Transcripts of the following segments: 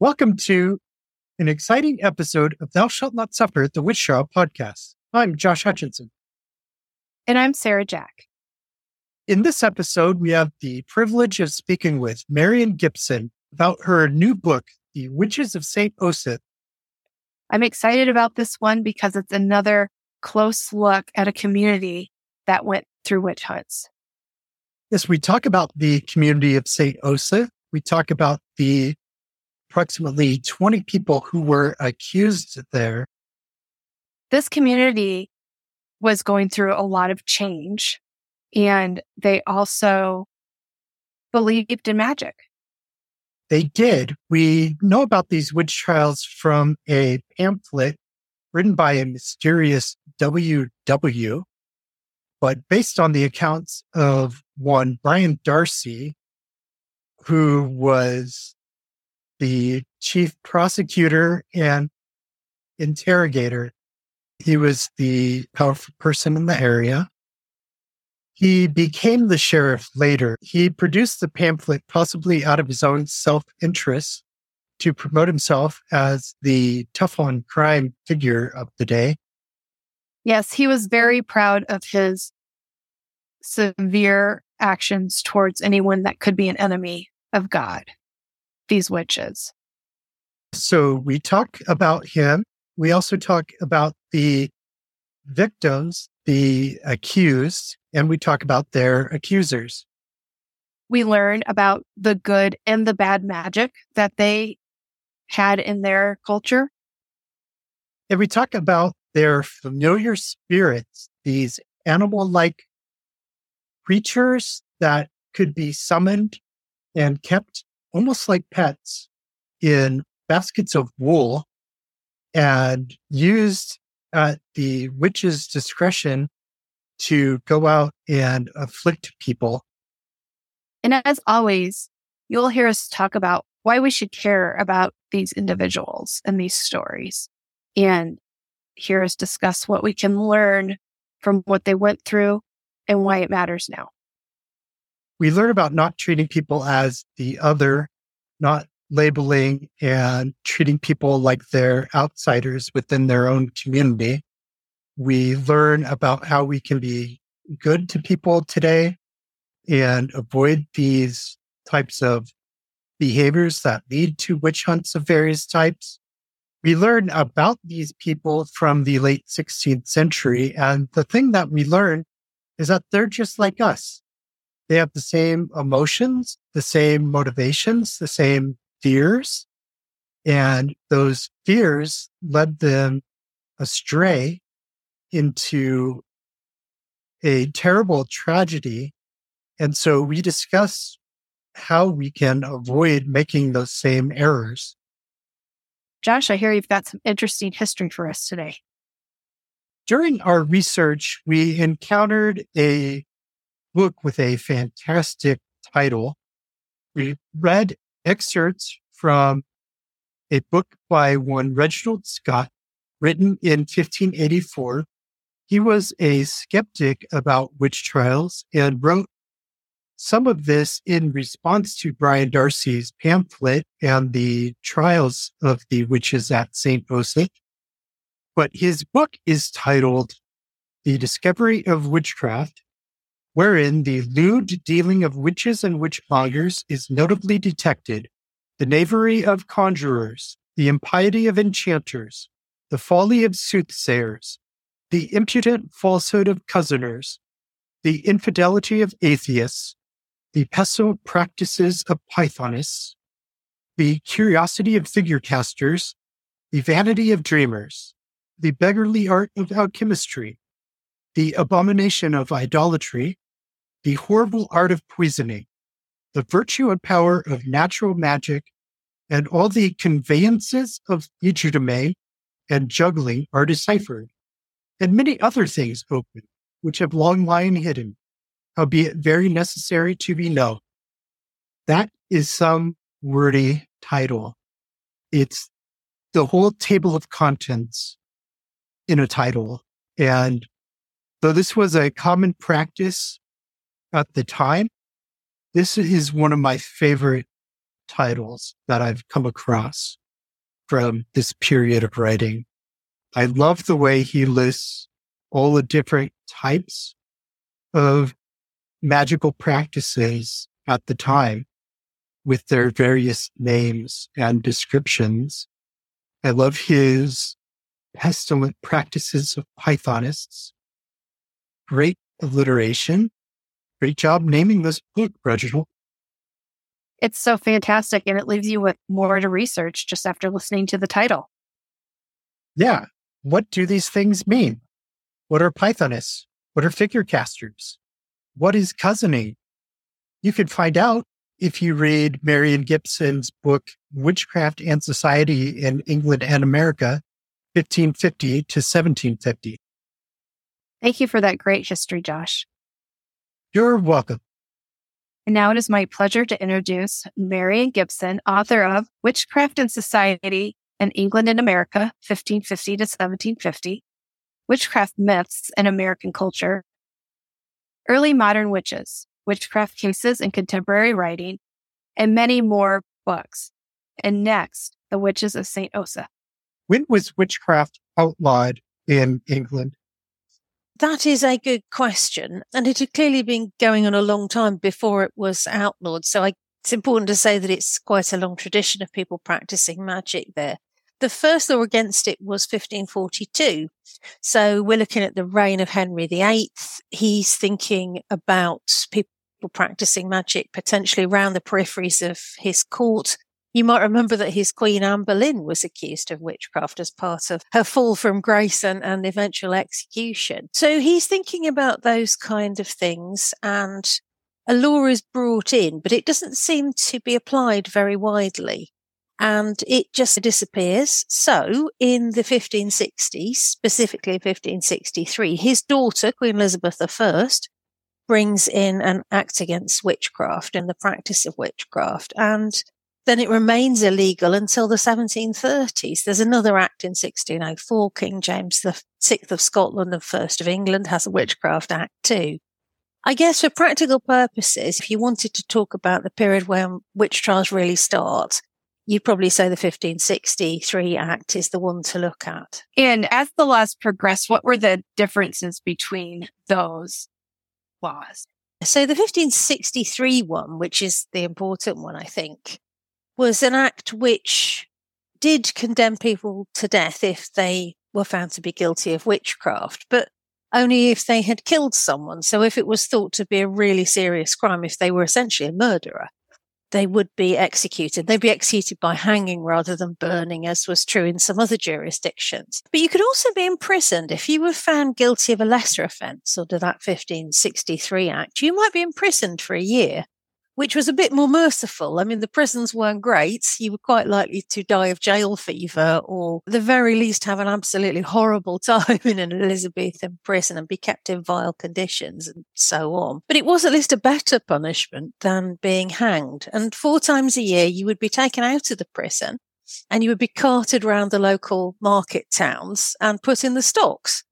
Welcome to an exciting episode of Thou Shalt Not Suffer, the Witch Trial podcast. I'm Josh Hutchinson. And I'm Sarah Jack. In this episode, we have the privilege of speaking with Marion Gibson about her new book, The Witches of St. Osyth. I'm excited about this one because it's another close look at a community that went through witch hunts. Yes, we talk about the community of St. Osyth. We talk about the approximately 20 people who were accused there. This community was going through a lot of change, and they also believed in magic. They did. We know about these witch trials from a pamphlet written by a mysterious W.W., but based on the accounts of one Brian Darcy, who was the chief prosecutor and interrogator. He was the powerful person in the area. He became the sheriff later. He produced the pamphlet possibly out of his own self-interest to promote himself as the tough-on-crime figure of the day. Yes, he was very proud of his severe actions towards anyone that could be an enemy of God. These witches. So we talk about him. We also talk about the victims, the accused, and we talk about their accusers. We learn about the good and the bad magic that they had in their culture. And we talk about their familiar spirits, these animal-like creatures that could be summoned and kept almost like pets in baskets of wool and used at the witch's discretion to go out and afflict people. And as always, you'll hear us talk about why we should care about these individuals and these stories, and hear us discuss what we can learn from what they went through and why it matters now. We learn about not treating people as the other, not labeling and treating people like they're outsiders within their own community. We learn about how we can be good to people today and avoid these types of behaviors that lead to witch hunts of various types. We learn about these people from the late 16th century, and the thing that we learn is that they're just like us. They have the same emotions, the same motivations, the same fears. And those fears led them astray into a terrible tragedy. And so we discuss how we can avoid making those same errors. Josh, I hear you've got some interesting history for us today. During our research, we encountered a book with a fantastic title. We read excerpts from a book by one Reginald Scot, written in 1584. He was a skeptic about witch trials and wrote some of this in response to Brian Darcy's pamphlet and the trials of the witches at St. Osyth. But his book is titled The Discovery of Witchcraft, wherein the lewd dealing of witches and witchmongers is notably detected, the knavery of conjurers, the impiety of enchanters, the folly of soothsayers, the impudent falsehood of cozeners, the infidelity of atheists, the pestilent practices of pythonists, the curiosity of figure casters, the vanity of dreamers, the beggarly art of alchemistry, the abomination of idolatry, the horrible art of poisoning, the virtue and power of natural magic, and all the conveyances of legerdemain and juggling are deciphered, and many other things open, which have long lying hidden, howbeit very necessary to be known. That is some wordy title. It's the whole table of contents in a title. And though this was a common practice at the time, this is one of my favorite titles that I've come across from this period of writing. I love the way he lists all the different types of magical practices at the time with their various names and descriptions. I love his pestilent practices of Pythonists. Great alliteration. Great job naming this book, Reginald. It's so fantastic, and it leaves you with more to research just after listening to the title. Yeah. What do these things mean? What are Pythonists? What are figure casters? What is cousining? You can find out if you read Marion Gibson's book, Witchcraft and Society in England and America, 1550 to 1750. Thank you for that great history, Josh. You're welcome. And now it is my pleasure to introduce Marion Gibson, author of Witchcraft and Society in England and America, 1550 to 1750, Witchcraft Myths in American Culture, Early Modern Witches, Witchcraft Cases in Contemporary Writing, and many more books. And next, The Witches of St. Osyth. When was witchcraft outlawed in England? That is a good question, and it had clearly been going on a long time before it was outlawed, so it's important to say that it's quite a long tradition of people practicing magic there. The first law against it was 1542, so we're looking at the reign of Henry VIII. He's thinking about people practicing magic potentially around the peripheries of his court. You might remember that his Queen Anne Boleyn was accused of witchcraft as part of her fall from grace and eventual execution. So he's thinking about those kind of things, and a law is brought in, but it doesn't seem to be applied very widely, and it just disappears. So in the 1560s, specifically 1563, his daughter, Queen Elizabeth I, brings in an act against witchcraft and the practice of witchcraft, and then it remains illegal until the 1730s. There's another act in 1604. King James VI of Scotland and I of England has a Witchcraft Act too. I guess for practical purposes, if you wanted to talk about the period when witch trials really start, you'd probably say the 1563 Act is the one to look at. And as the laws progressed, what were the differences between those laws? So the 1563 one, which is the important one, I think, was an act which did condemn people to death if they were found to be guilty of witchcraft, but only if they had killed someone. So if it was thought to be a really serious crime, if they were essentially a murderer, they would be executed. They'd be executed by hanging rather than burning, as was true in some other jurisdictions. But you could also be imprisoned. If you were found guilty of a lesser offence under that 1563 Act, you might be imprisoned for a year, which was a bit more merciful. I mean, the prisons weren't great. You were quite likely to die of jail fever, or at the very least have an absolutely horrible time in an Elizabethan prison and be kept in vile conditions and so on. But it was at least a better punishment than being hanged. And 4 times a year, you would be taken out of the prison and you would be carted round the local market towns and put in the stocks.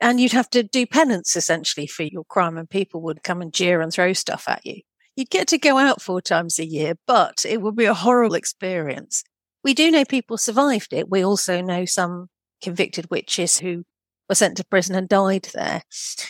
And you'd have to do penance, essentially, for your crime, and people would come and jeer and throw stuff at you. You'd get to go out 4 times a year, but it would be a horrible experience. We do know people survived it. We also know some convicted witches who were sent to prison and died there.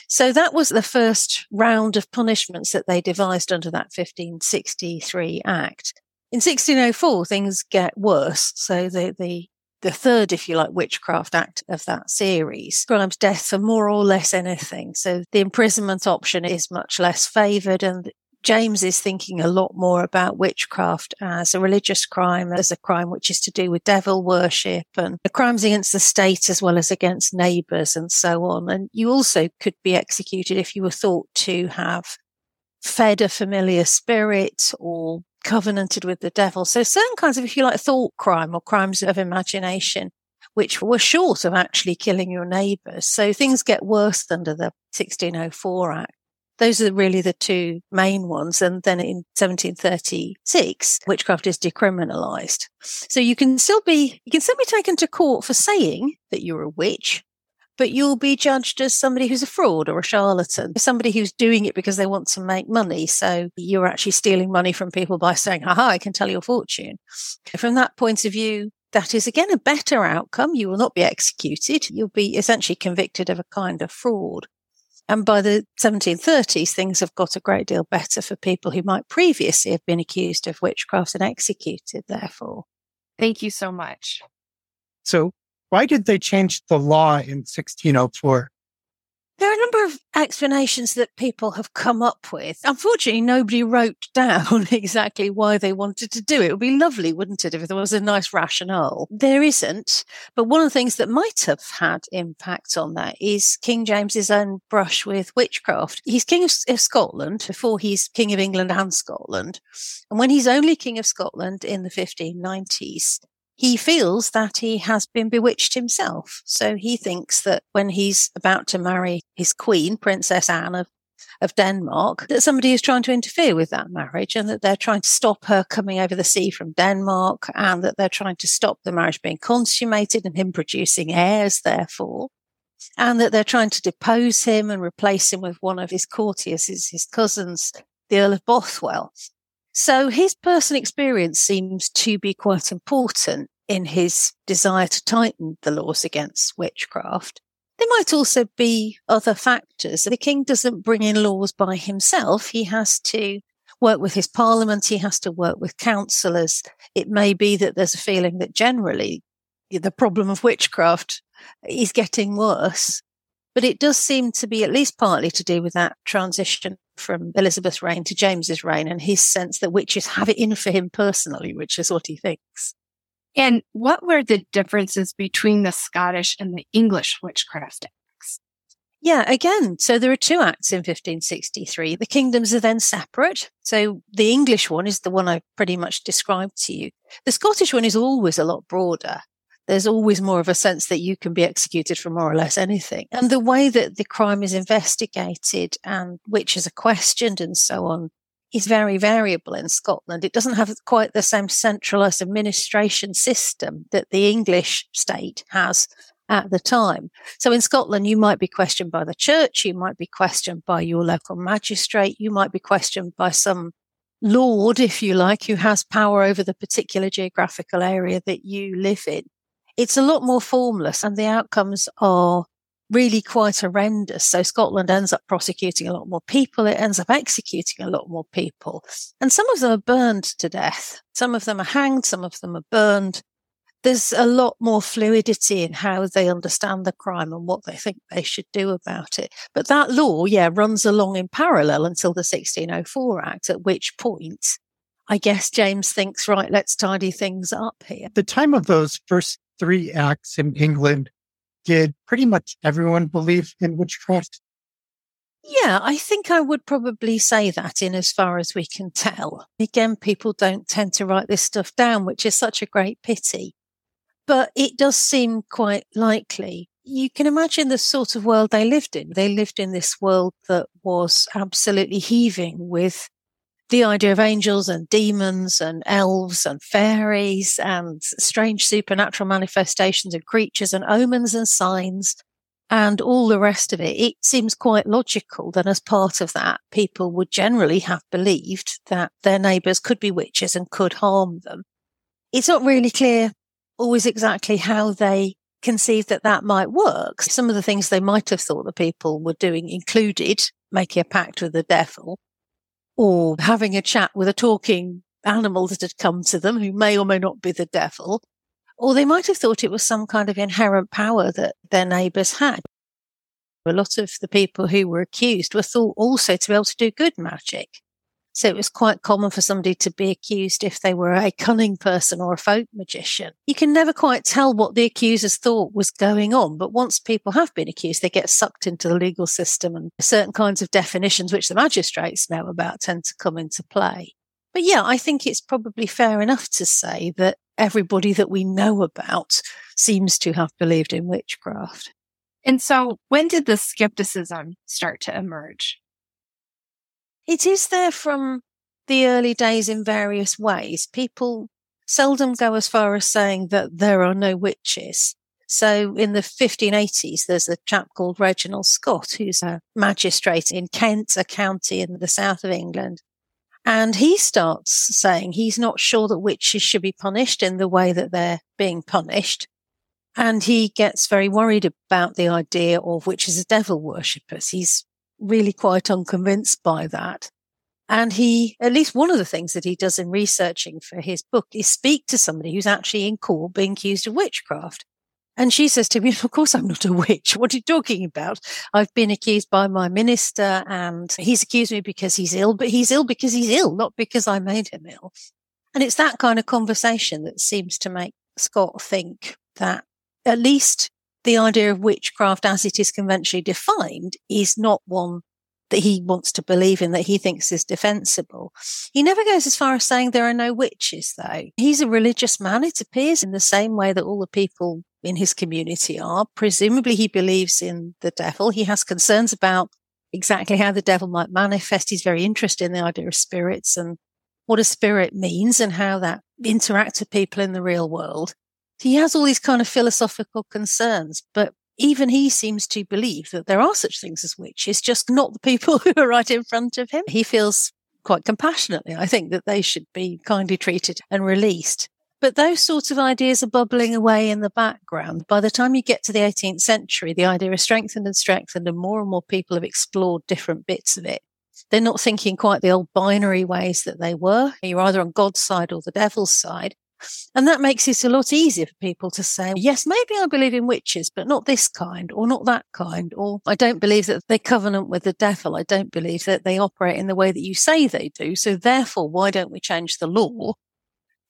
So that was the first round of punishments that they devised under that 1563 Act. In 1604, things get worse. So the third, if you like, witchcraft act of that series prescribes death for more or less anything. So the imprisonment option is much less favoured, and James is thinking a lot more about witchcraft as a religious crime, as a crime which is to do with devil worship and the crimes against the state as well as against neighbours and so on. And you also could be executed if you were thought to have fed a familiar spirit or covenanted with the devil. So certain kinds of, if you like, thought crime or crimes of imagination, which were short of actually killing your neighbours. So things get worse under the 1604 Act. Those are really the two main ones. And then in 1736, witchcraft is decriminalised. So you can still be taken to court for saying that you're a witch, but you'll be judged as somebody who's a fraud or a charlatan, somebody who's doing it because they want to make money. So you're actually stealing money from people by saying, ha-ha, I can tell your fortune. From that point of view, that is, again, a better outcome. You will not be executed. You'll be essentially convicted of a kind of fraud. And by the 1730s, things have got a great deal better for people who might previously have been accused of witchcraft and executed, therefore. Thank you so much. So why did they change the law in 1604? There are a number of explanations that people have come up with. Unfortunately, nobody wrote down exactly why they wanted to do it. It would be lovely, wouldn't it, if there was a nice rationale? There isn't. But one of the things that might have had impact on that is King James's own brush with witchcraft. He's King of Scotland before he's King of England and Scotland. And when he's only King of Scotland in the 1590s, he feels that he has been bewitched himself. So he thinks that when he's about to marry his queen, Princess Anne of Denmark, that somebody is trying to interfere with that marriage and that they're trying to stop her coming over the sea from Denmark and that they're trying to stop the marriage being consummated and him producing heirs, therefore, and that they're trying to depose him and replace him with one of his courtiers, his cousins, the Earl of Bothwell. So his personal experience seems to be quite important in his desire to tighten the laws against witchcraft. There might also be other factors. The king doesn't bring in laws by himself. He has to work with his parliament. He has to work with councillors. It may be that there's a feeling that generally the problem of witchcraft is getting worse. But it does seem to be at least partly to do with that transition from Elizabeth's reign to James's reign and his sense that witches have it in for him personally, which is what he thinks. And what were the differences between the Scottish and the English witchcraft acts? Yeah, again, so there are two acts in 1563. The kingdoms are then separate. So the English one is the one I pretty much described to you. The Scottish one is always a lot broader. There's always more of a sense that you can be executed for more or less anything. And the way that the crime is investigated and witches are questioned and so on is very variable in Scotland. It doesn't have quite the same centralised administration system that the English state has at the time. So in Scotland, you might be questioned by the church, you might be questioned by your local magistrate, you might be questioned by some lord, if you like, who has power over the particular geographical area that you live in. It's a lot more formless and the outcomes are really quite horrendous. So Scotland ends up prosecuting a lot more people. It ends up executing a lot more people. And some of them are burned to death. Some of them are hanged. Some of them are burned. There's a lot more fluidity in how they understand the crime and what they think they should do about it. But that law, yeah, runs along in parallel until the 1604 Act, at which point, I guess James thinks, right, let's tidy things up here. At the time of those first three acts in England, did pretty much everyone believe in witchcraft? Yeah, I think I would probably say that in as far as we can tell. Again, people don't tend to write this stuff down, which is such a great pity. But it does seem quite likely. You can imagine the sort of world they lived in. They lived in this world that was absolutely heaving with the idea of angels and demons and elves and fairies and strange supernatural manifestations and creatures and omens and signs and all the rest of it. It seems quite logical that as part of that, people would generally have believed that their neighbours could be witches and could harm them. It's not really clear always exactly how they conceived that that might work. Some of the things they might have thought the people were doing included making a pact with the devil, or having a chat with a talking animal that had come to them, who may or may not be the devil. Or they might have thought it was some kind of inherent power that their neighbours had. A lot of the people who were accused were thought also to be able to do good magic. So it was quite common for somebody to be accused if they were a cunning person or a folk magician. You can never quite tell what the accusers thought was going on, but once people have been accused, they get sucked into the legal system and certain kinds of definitions, which the magistrates know about, tend to come into play. But yeah, I think it's probably fair enough to say that everybody that we know about seems to have believed in witchcraft. And so when did the skepticism start to emerge? It is there from the early days in various ways. People seldom go as far as saying that there are no witches. So in the 1580s, there's a chap called Reginald Scot, who's a magistrate in Kent, a county in the south of England. And he starts saying he's not sure that witches should be punished in the way that they're being punished. And he gets very worried about the idea of witches as devil worshippers. He's really quite unconvinced by that. And he, at least one of the things that he does in researching for his book is speak to somebody who's actually in court being accused of witchcraft. And she says to him, of course I'm not a witch. What are you talking about? I've been accused by my minister and he's accused me because he's ill, but he's ill because he's ill, not because I made him ill. And it's that kind of conversation that seems to make Scott think that at least the idea of witchcraft as it is conventionally defined is not one that he wants to believe in, that he thinks is defensible. He never goes as far as saying there are no witches, though. He's a religious man, it appears, in the same way that all the people in his community are. Presumably he believes in the devil. He has concerns about exactly how the devil might manifest. He's very interested in the idea of spirits and what a spirit means and how that interacts with people in the real world. He has all these kind of philosophical concerns, but even he seems to believe that there are such things as witches, just not the people who are right in front of him. He feels quite compassionately, I think, that they should be kindly treated and released. But those sorts of ideas are bubbling away in the background. By the time you get to the 18th century, the idea is strengthened and strengthened, and more people have explored different bits of it. They're not thinking quite the old binary ways that they were. You're either on God's side or the devil's side. And that makes it a lot easier for people to say, yes, maybe I believe in witches, but not this kind or not that kind. Or I don't believe that they covenant with the devil. I don't believe that they operate in the way that you say they do. So therefore, why don't we change the law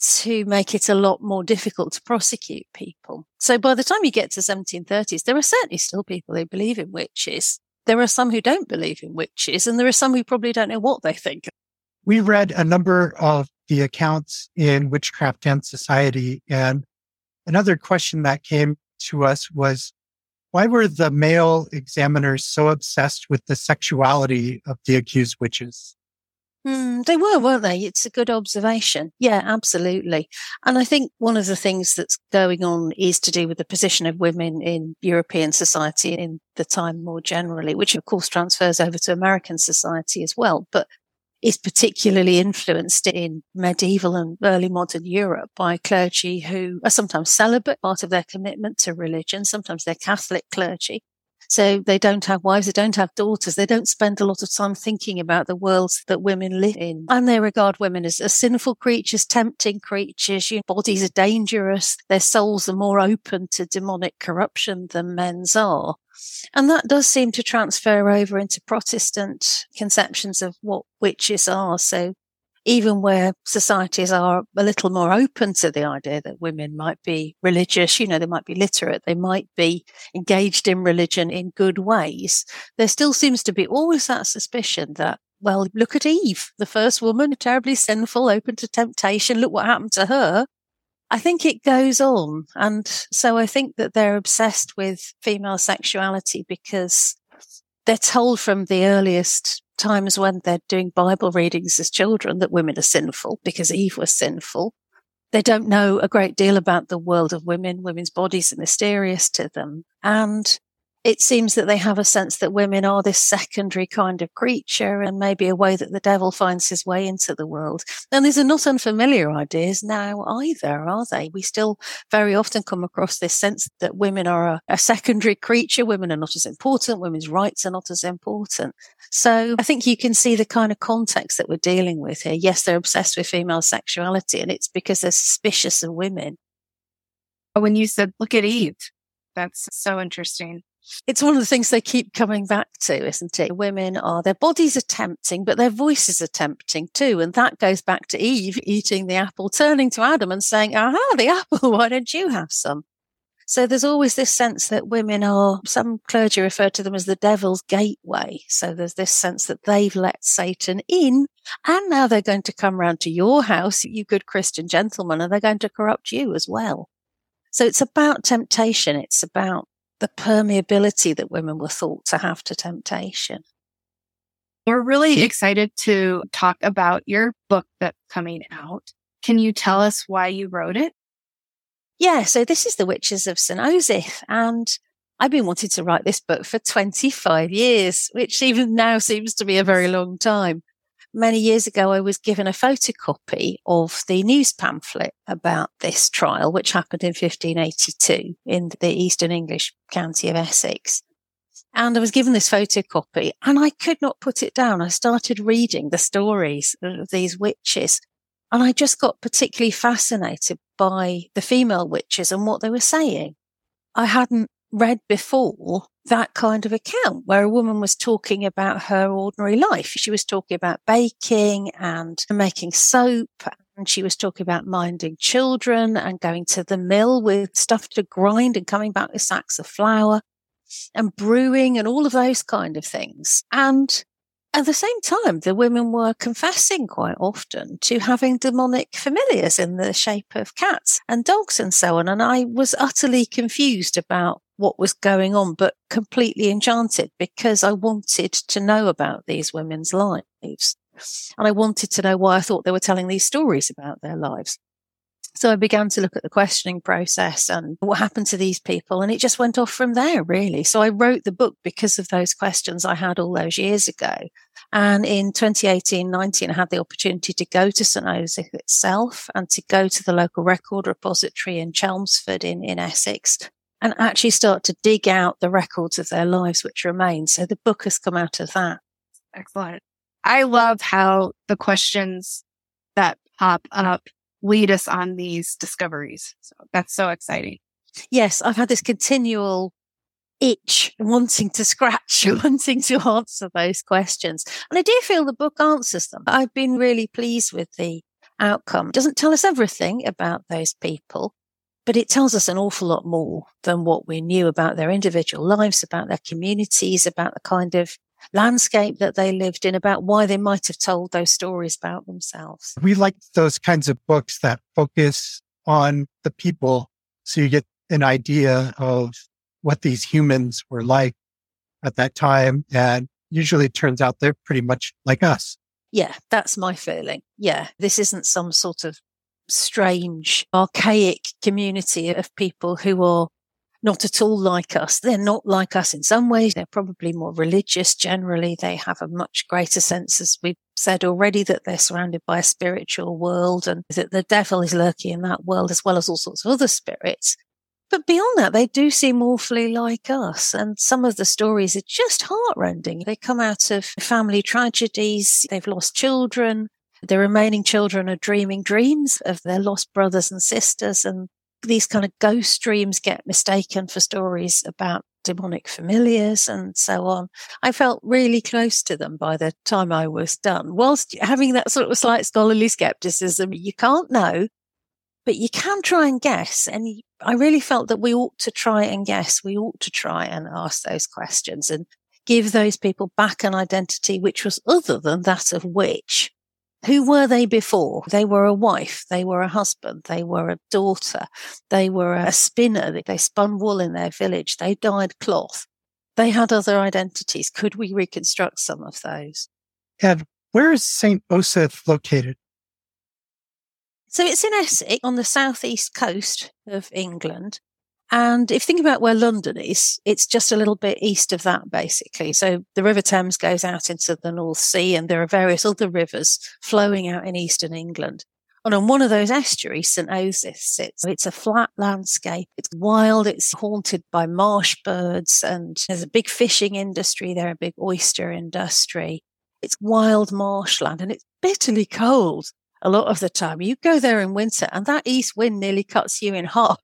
to make it a lot more difficult to prosecute people? So by the time you get to the 1730s, there are certainly still people who believe in witches. There are some who don't believe in witches, and there are some who probably don't know what they think. We read a number of the accounts in Witchcraft and Society, and another question that came to us was, why were the male examiners so obsessed with the sexuality of the accused witches? They were, weren't they? It's a good observation. Yeah, absolutely. And I think one of the things that's going on is to do with the position of women in European society in the time more generally, which of course transfers over to American society as well, but is particularly influenced in medieval and early modern Europe by clergy who are sometimes celibate, part of their commitment to religion. Sometimes they're Catholic clergy. So they don't have wives, they don't have daughters, they don't spend a lot of time thinking about the worlds that women live in. And they regard women as sinful creatures, tempting creatures. Your bodies are dangerous, their souls are more open to demonic corruption than men's are. And that does seem to transfer over into Protestant conceptions of what witches are. So even where societies are a little more open to the idea that women might be religious, they might be literate, they might be engaged in religion in good ways, there still seems to be always that suspicion that, well, look at Eve, the first woman, terribly sinful, open to temptation, look what happened to her. I think it goes on. And so I think that they're obsessed with female sexuality because they're told from the earliest times when they're doing Bible readings as children that women are sinful because Eve was sinful. They don't know a great deal about the world of women. Women's bodies are mysterious to them. And it seems that they have a sense that women are this secondary kind of creature and maybe a way that the devil finds his way into the world. And these are not unfamiliar ideas now either, are they? We still very often come across this sense that women are a secondary creature. Women are not as important. Women's rights are not as important. So I think you can see the kind of context that we're dealing with here. Yes, they're obsessed with female sexuality, and it's because they're suspicious of women. When you said, look at Eve, that's so interesting. It's one of the things they keep coming back to, isn't it? Women are, their bodies are tempting, but their voices are tempting too. And that goes back to Eve eating the apple, turning to Adam and saying, aha, the apple, why don't you have some? So there's always this sense that women are, some clergy refer to them as the devil's gateway. So there's this sense that they've let Satan in and now they're going to come round to your house, you good Christian gentleman, and they're going to corrupt you as well. So it's about temptation. It's about the permeability that women were thought to have to temptation. We're really excited to talk about your book that's coming out. Can you tell us why you wrote it? Yeah, so this is The Witches of St. Osyth, and I've been wanting to write this book for 25 years, which even now seems to be a very long time. Many years ago, I was given a photocopy of the news pamphlet about this trial, which happened in 1582 in the eastern English county of Essex. And I was given this photocopy and I could not put it down. I started reading the stories of these witches and I just got particularly fascinated by the female witches and what they were saying. I hadn't read before that kind of account where a woman was talking about her ordinary life. She was talking about baking and making soap, and she was talking about minding children and going to the mill with stuff to grind and coming back with sacks of flour and brewing and all of those kind of things. And at the same time, the women were confessing quite often to having demonic familiars in the shape of cats and dogs and so on. And I was utterly confused about what was going on, but completely enchanted because I wanted to know about these women's lives. And I wanted to know why I thought they were telling these stories about their lives. So I began to look at the questioning process and what happened to these people. And it just went off from there, really. So I wrote the book because of those questions I had all those years ago. And in 2018-19, I had the opportunity to go to St. Osyth itself and to go to the local record repository in Chelmsford in Essex and actually start to dig out the records of their lives which remain. So the book has come out of that. Excellent. I love how the questions that pop up lead us on these discoveries. So that's so exciting. Yes, I've had this continual itch wanting to scratch, wanting to answer those questions. And I do feel the book answers them. I've been really pleased with the outcome. It doesn't tell us everything about those people, but it tells us an awful lot more than what we knew about their individual lives, about their communities, about the kind of landscape that they lived in, about why they might have told those stories about themselves. We like those kinds of books that focus on the people, so you get an idea of what these humans were like at that time, and usually it turns out they're pretty much like us. Yeah, that's my feeling. Yeah, this isn't some sort of strange, archaic community of people who are not at all like us. They're not like us in some ways. They're probably more religious generally. They have a much greater sense, as we've said already, that they're surrounded by a spiritual world and that the devil is lurking in that world as well as all sorts of other spirits. But beyond that, they do seem awfully like us. And some of the stories are just heartrending. They come out of family tragedies. They've lost children. The remaining children are dreaming dreams of their lost brothers and sisters, and these kind of ghost dreams get mistaken for stories about demonic familiars and so on. I felt really close to them by the time I was done. Whilst having that sort of slight scholarly skepticism, you can't know, but you can try and guess. And I really felt that we ought to try and guess. We ought to try and ask those questions and give those people back an identity which was other than that of witch. Who were they before? They were a wife. They were a husband. They were a daughter. They were a spinner. They spun wool in their village. They dyed cloth. They had other identities. Could we reconstruct some of those? And where is St. Osyth located? So it's in Essex on the southeast coast of England. And if you think about where London is, it's just a little bit east of that, basically. So the River Thames goes out into the North Sea, and there are various other rivers flowing out in eastern England. And on one of those estuaries, St. Osyth sits. It's a flat landscape. It's wild. It's haunted by marsh birds, and there's a big fishing industry there, a big oyster industry. It's wild marshland, and it's bitterly cold a lot of the time. You go there in winter, and that east wind nearly cuts you in half.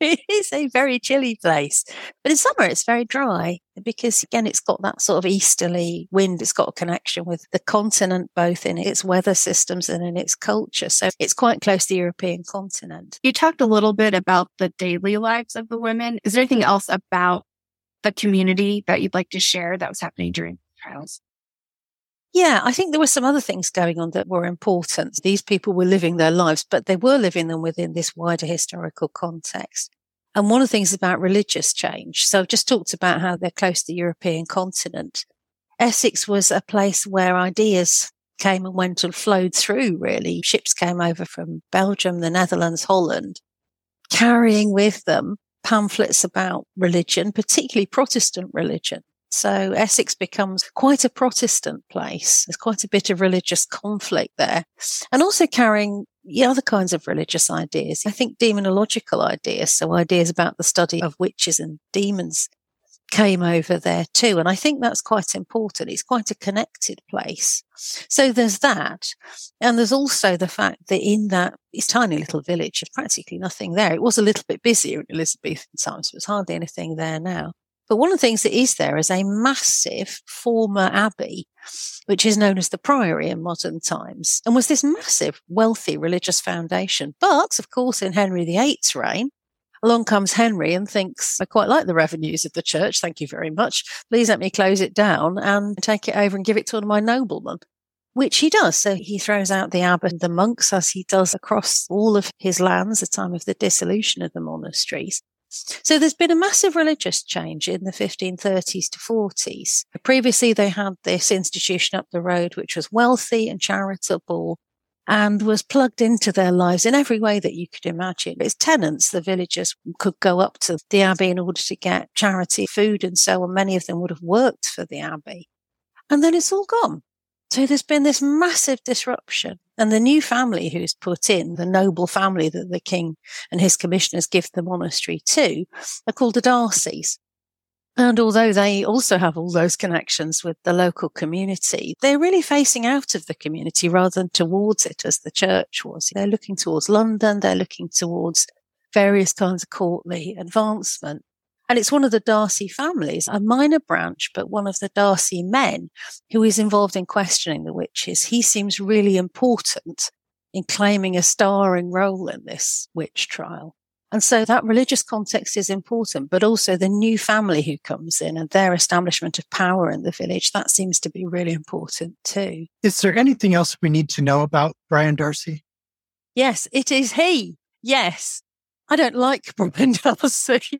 It is a very chilly place, but in summer it's very dry because, again, it's got that sort of easterly wind. It's got a connection with the continent, both in its weather systems and in its culture. So it's quite close to the European continent. You talked a little bit about the daily lives of the women. Is there anything else about the community that you'd like to share that was happening during the trials? Yeah, I think there were some other things going on that were important. These people were living their lives, but they were living them within this wider historical context. And one of the things about religious change. So I've just talked about how they're close to the European continent. Essex was a place where ideas came and went and flowed through, really. Ships came over from Belgium, the Netherlands, Holland. carrying with them pamphlets about religion, particularly Protestant religion. So Essex becomes quite a Protestant place. There's quite a bit of religious conflict there. And also carrying other kinds of religious ideas. I think demonological ideas, so ideas about the study of witches and demons, came over there too. And I think that's quite important. It's quite a connected place. So there's that. And there's also the fact that in that tiny little village, there's practically nothing there. It was a little bit busier in Elizabethan times, so there's hardly anything there now. But one of the things that is there is a massive former abbey, which is known as the Priory in modern times, and was this massive, wealthy religious foundation. But, of course, in Henry VIII's reign, along comes Henry and thinks, I quite like the revenues of the church, thank you very much, please let me close it down and take it over and give it to one of my noblemen, which he does. So he throws out the abbot and the monks, as he does across all of his lands at the time of the dissolution of the monasteries. So there's been a massive religious change in the 1530s to 40s. Previously, they had this institution up the road, which was wealthy and charitable and was plugged into their lives in every way that you could imagine. Its tenants, the villagers, could go up to the abbey in order to get charity, food and so on. Many of them would have worked for the abbey. And then it's all gone. So there's been this massive disruption. And the new family who's put in, the noble family that the king and his commissioners give the monastery to, are called the Darcys. And although they also have all those connections with the local community, they're really facing out of the community rather than towards it as the church was. They're looking towards London, they're looking towards various kinds of courtly advancement. And it's one of the Darcy families, a minor branch, but one of the Darcy men who is involved in questioning the witches. He seems really important in claiming a starring role in this witch trial. And so that religious context is important, but also the new family who comes in and their establishment of power in the village, that seems to be really important too. Is there anything else we need to know about Brian Darcy? Yes, it is he. Yes. I don't like Brian Darcy.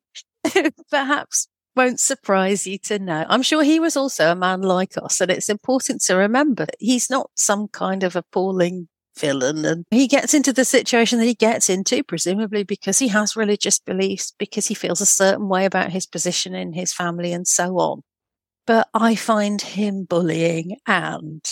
Perhaps won't surprise you to know. I'm sure he was also a man like us, and it's important to remember that he's not some kind of appalling villain, and he gets into the situation that he gets into, presumably because he has religious beliefs, because he feels a certain way about his position in his family and so on. But I find him bullying and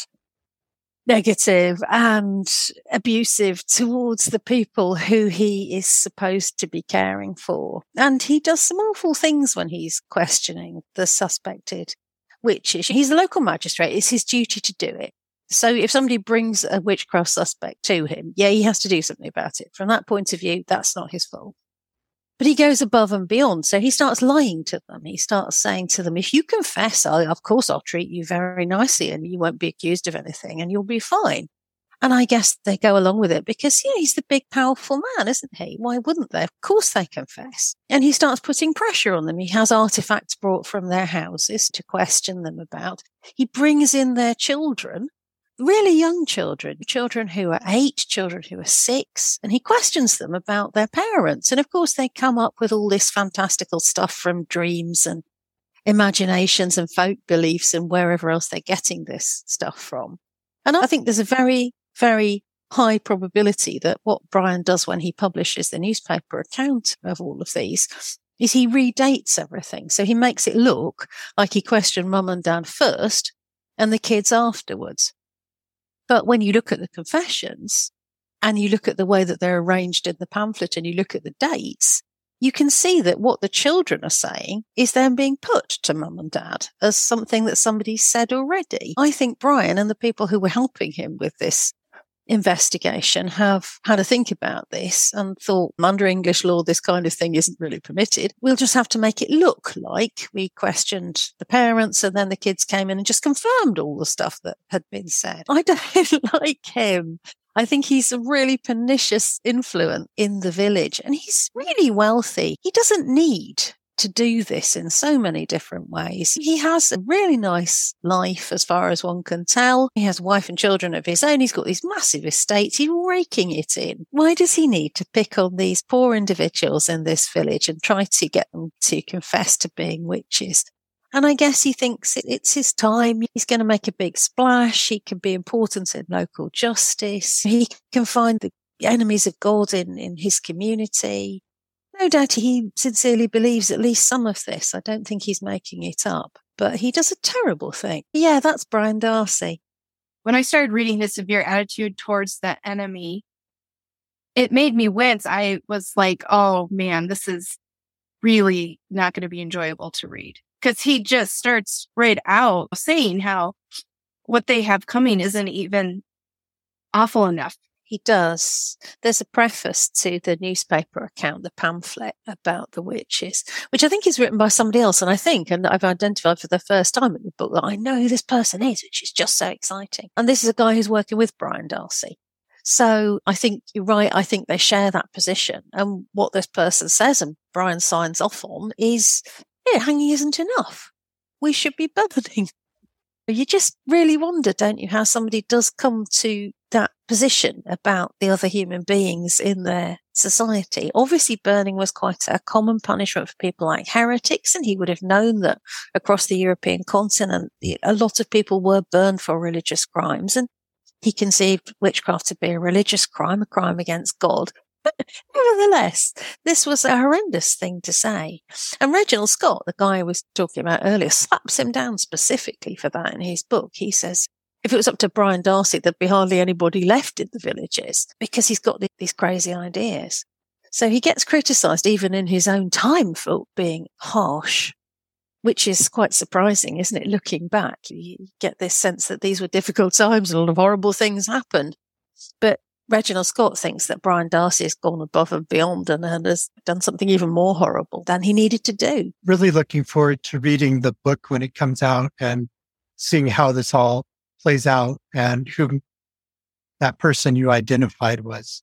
negative and abusive towards the people who he is supposed to be caring for. And he does some awful things when he's questioning the suspected witches. He's a local magistrate. It's his duty to do it. So if somebody brings a witchcraft suspect to him, he has to do something about it. From that point of view, that's not his fault. But he goes above and beyond. So he starts lying to them. He starts saying to them, if you confess, I'll treat you very nicely and you won't be accused of anything and you'll be fine. And I guess they go along with it because, he's the big, powerful man, isn't he? Why wouldn't they? Of course they confess. And he starts putting pressure on them. He has artifacts brought from their houses to question them about. He brings in their children, really young children, children who are 8, children who are 6, and he questions them about their parents. And of course, they come up with all this fantastical stuff from dreams and imaginations and folk beliefs and wherever else they're getting this stuff from. And I think there's a very, very high probability that what Brian does when he publishes the newspaper account of all of these is he redates everything. So he makes it look like he questioned mum and dad first and the kids afterwards. But when you look at the confessions and you look at the way that they're arranged in the pamphlet and you look at the dates, you can see that what the children are saying is then being put to mum and dad as something that somebody said already. I think Brian and the people who were helping him with this investigation have had a think about this and thought, under English law, this kind of thing isn't really permitted. We'll just have to make it look like we questioned the parents and then the kids came in and just confirmed all the stuff that had been said. I don't like him. I think he's a really pernicious influence in the village, and he's really wealthy. He doesn't need to do this in so many different ways. He has a really nice life as far as one can tell. He has a wife and children of his own. He's got these massive estates. He's raking it in. Why does he need to pick on these poor individuals in this village and try to get them to confess to being witches? And I guess he thinks it's his time. He's going to make a big splash. He can be important in local justice. He can find the enemies of God in his community. No doubt he sincerely believes at least some of this. I don't think he's making it up, but he does a terrible thing. Yeah, that's Brian Darcy. When I started reading his severe attitude towards the enemy, it made me wince. I was like, oh man, this is really not going to be enjoyable to read. Because he just starts right out saying how what they have coming isn't even awful enough. He does. There's a preface to the newspaper account, the pamphlet about the witches, which I think is written by somebody else. And I've identified for the first time in the book that I know who this person is, which is just so exciting. And this is a guy who's working with Brian Darcy. So I think you're right. I think they share that position. And what this person says and Brian signs off on is, yeah, hanging isn't enough. We should be burning. You just really wonder, don't you, how somebody does come to that position about the other human beings in their society. Obviously, burning was quite a common punishment for people like heretics, and he would have known that across the European continent, a lot of people were burned for religious crimes, and he conceived witchcraft to be a religious crime, a crime against God. But nevertheless, this was a horrendous thing to say. And Reginald Scot, the guy I was talking about earlier, slaps him down specifically for that in his book. He says, if it was up to Brian Darcy, there'd be hardly anybody left in the villages because he's got these crazy ideas. So he gets criticised even in his own time for being harsh, which is quite surprising, isn't it? Looking back, you get this sense that these were difficult times, a lot of horrible things happened. But Reginald Scot thinks that Brian Darcy has gone above and beyond and has done something even more horrible than he needed to do. Really looking forward to reading the book when it comes out and seeing how this all plays out and who that person you identified was.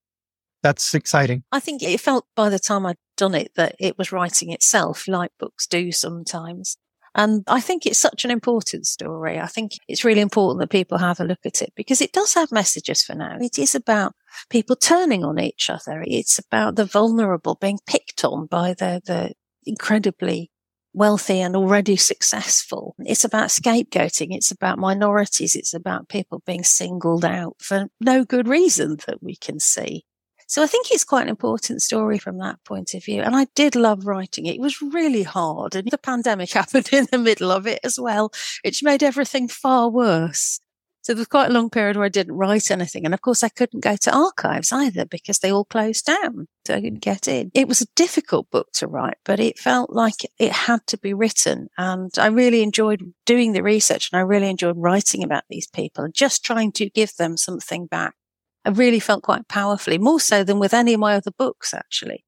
That's exciting. I think it felt by the time I'd done it that it was writing itself, like books do sometimes. And I think it's such an important story. I think it's really important that people have a look at it because it does have messages for now. It is about people turning on each other. It's about the vulnerable being picked on by the incredibly wealthy and already successful. It's about scapegoating. It's about minorities. It's about people being singled out for no good reason that we can see. So I think it's quite an important story from that point of view. And I did love writing it. It was really hard. And the pandemic happened in the middle of it as well, which made everything far worse. So there was quite a long period where I didn't write anything. And of course, I couldn't go to archives either because they all closed down. So I couldn't get in. It was a difficult book to write, but it felt like it had to be written. And I really enjoyed doing the research and I really enjoyed writing about these people and just trying to give them something back. I really felt quite powerfully, more so than with any of my other books, actually,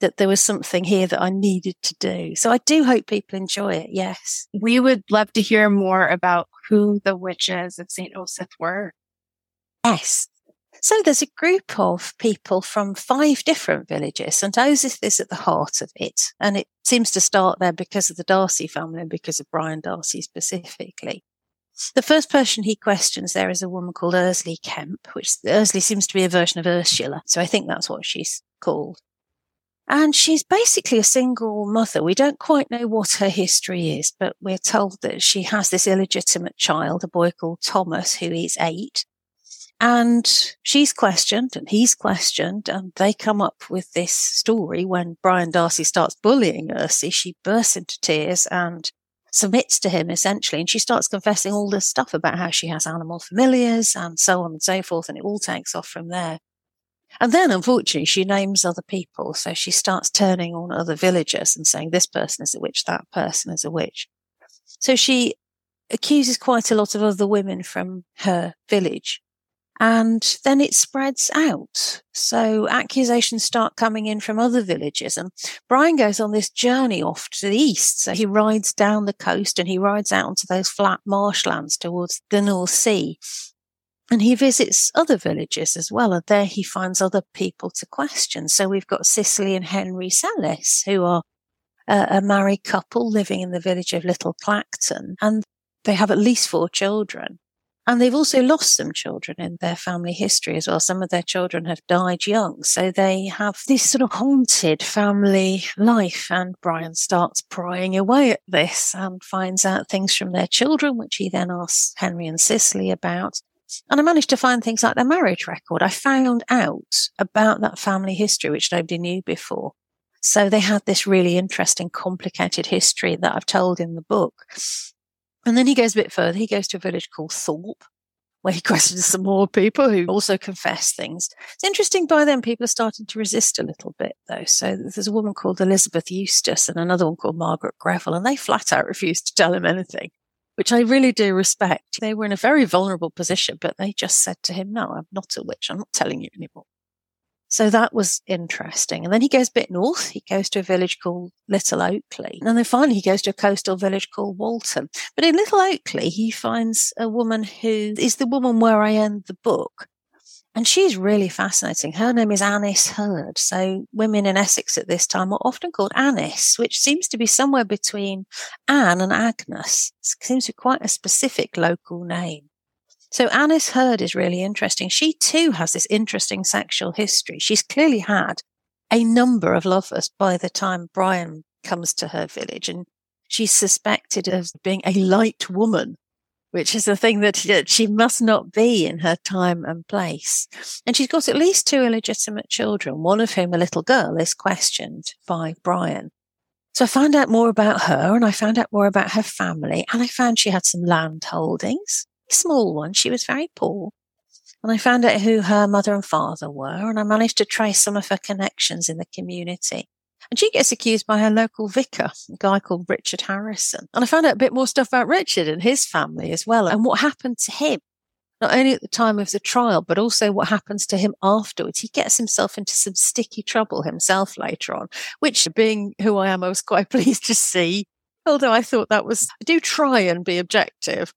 that there was something here that I needed to do. So I do hope people enjoy it, yes. We would love to hear more about who the witches of St. Osyth were. Yes. So there's a group of people from 5 different villages. St. Osyth is at the heart of it, and it seems to start there because of the Darcy family and because of Brian Darcy specifically. The first person he questions there is a woman called Ursley Kemp, which Ursley seems to be a version of Ursula. So I think that's what she's called. And she's basically a single mother. We don't quite know what her history is, but we're told that she has this illegitimate child, a boy called Thomas, who is 8. And she's questioned and he's questioned and they come up with this story. When Brian Darcy starts bullying Ursley, she bursts into tears and submits to him essentially, and she starts confessing all this stuff about how she has animal familiars and so on and so forth, and it all takes off from there. And then unfortunately she names other people, so she starts turning on other villagers and saying this person is a witch, that person is a witch. So she accuses quite a lot of other women from her village. And then it spreads out. So accusations start coming in from other villages. And Brian goes on this journey off to the east. So he rides down the coast and he rides out onto those flat marshlands towards the North Sea. And he visits other villages as well. And there he finds other people to question. So we've got Cicely and Henry Sellis, who are a married couple living in the village of Little Clacton. And they have at least 4 children. And they've also lost some children in their family history as well. Some of their children have died young. So they have this sort of haunted family life. And Brian starts prying away at this and finds out things from their children, which he then asks Henry and Cicely about. And I managed to find things like their marriage record. I found out about that family history, which nobody knew before. So they had this really interesting, complicated history that I've told in the book. And then he goes a bit further. He goes to a village called Thorpe, where he questions some more people who also confess things. It's interesting, by then people are starting to resist a little bit, though. So there's a woman called Elizabeth Eustace and another one called Margaret Greville, and they flat out refused to tell him anything, which I really do respect. They were in a very vulnerable position, but they just said to him, no, I'm not a witch. I'm not telling you anymore. So that was interesting. And then he goes a bit north. He goes to a village called Little Oakley. And then finally he goes to a coastal village called Walton. But in Little Oakley, he finds a woman who is the woman where I end the book. And she's really fascinating. Her name is Annis Hurd. So women in Essex at this time are often called Annis, which seems to be somewhere between Anne and Agnes. It seems to be quite a specific local name. So Annis Hurd is really interesting. She too has this interesting sexual history. She's clearly had a number of lovers by the time Brian comes to her village, and she's suspected of being a light woman, which is a thing that she must not be in her time and place. And she's got at least 2 illegitimate children, one of whom, a little girl, is questioned by Brian. So I found out more about her, and I found out more about her family, and I found she had some land holdings. Small one. She was very poor. And I found out who her mother and father were, and I managed to trace some of her connections in the community. And she gets accused by her local vicar, a guy called Richard Harrison. And I found out a bit more stuff about Richard and his family as well, and what happened to him, not only at the time of the trial, but also what happens to him afterwards. He gets himself into some sticky trouble himself later on, which, being who I am, I was quite pleased to see. Although I thought that was, I do try and be objective.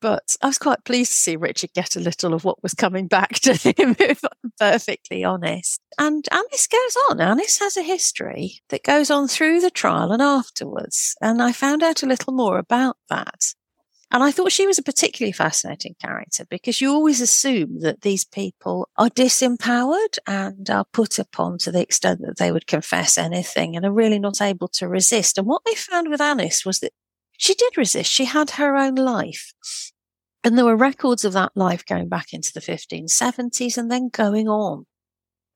But I was quite pleased to see Richard get a little of what was coming back to him, if I'm perfectly honest. And Annis goes on. Annis has a history that goes on through the trial and afterwards. And I found out a little more about that. And I thought she was a particularly fascinating character, because you always assume that these people are disempowered and are put upon to the extent that they would confess anything and are really not able to resist. And what they found with Annis was that she did resist. She had her own life. And there were records of that life going back into the 1570s and then going on.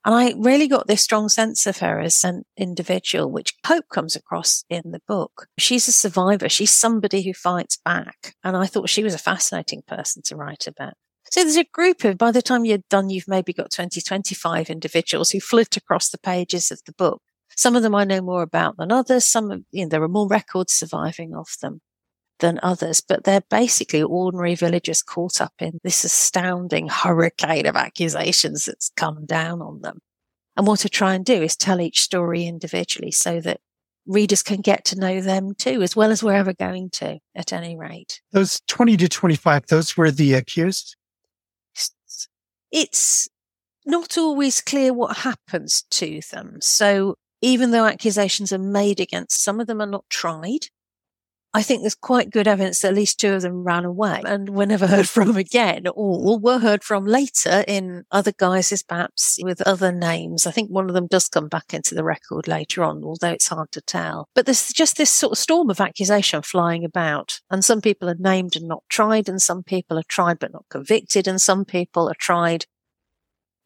And I really got this strong sense of her as an individual, which I hope comes across in the book. She's a survivor. She's somebody who fights back. And I thought she was a fascinating person to write about. So there's a group of, by the time you're done, you've maybe got 20, 25 individuals who flit across the pages of the book. Some of them I know more about than others. There are more records surviving of them than others, but they're basically ordinary villagers caught up in this astounding hurricane of accusations that's come down on them. And what I try and do is tell each story individually so that readers can get to know them too, as well as wherever going to, at any rate. Those 20 to 25, those were the accused? It's not always clear what happens to them. So even though accusations are made against, some of them are not tried. I think there's quite good evidence that at least 2 of them ran away and were never heard from again, or were heard from later in other guises, perhaps with other names. I think one of them does come back into the record later on, although it's hard to tell. But there's just this sort of storm of accusation flying about. And some people are named and not tried, and some people are tried but not convicted, and some people are tried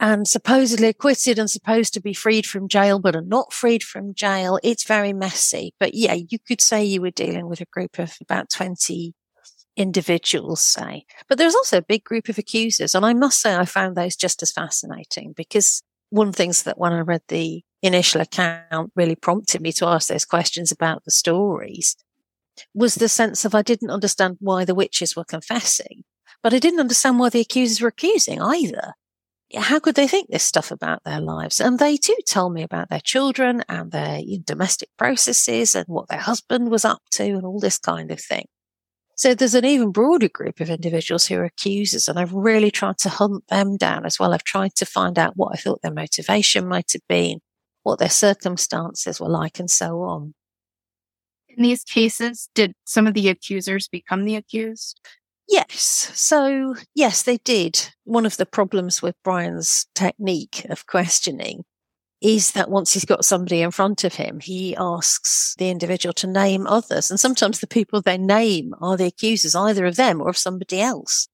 and supposedly acquitted and supposed to be freed from jail, but are not freed from jail. It's very messy. But yeah, you could say you were dealing with a group of about 20 individuals, say. But there's also a big group of accusers. And I must say I found those just as fascinating, because one of the things that when I read the initial account really prompted me to ask those questions about the stories was the sense of I didn't understand why the witches were confessing, but I didn't understand why the accusers were accusing either. How could they think this stuff about their lives? And they too tell me about their children and their domestic processes and what their husband was up to and all this kind of thing. So there's an even broader group of individuals who are accusers, and I've really tried to hunt them down as well. I've tried to find out what I thought their motivation might have been, what their circumstances were like, and so on. In these cases, did some of the accusers become the accused? Yes. So, yes, they did. One of the problems with Brian's technique of questioning is that once he's got somebody in front of him, he asks the individual to name others. And sometimes the people they name are the accusers, either of them or of somebody else.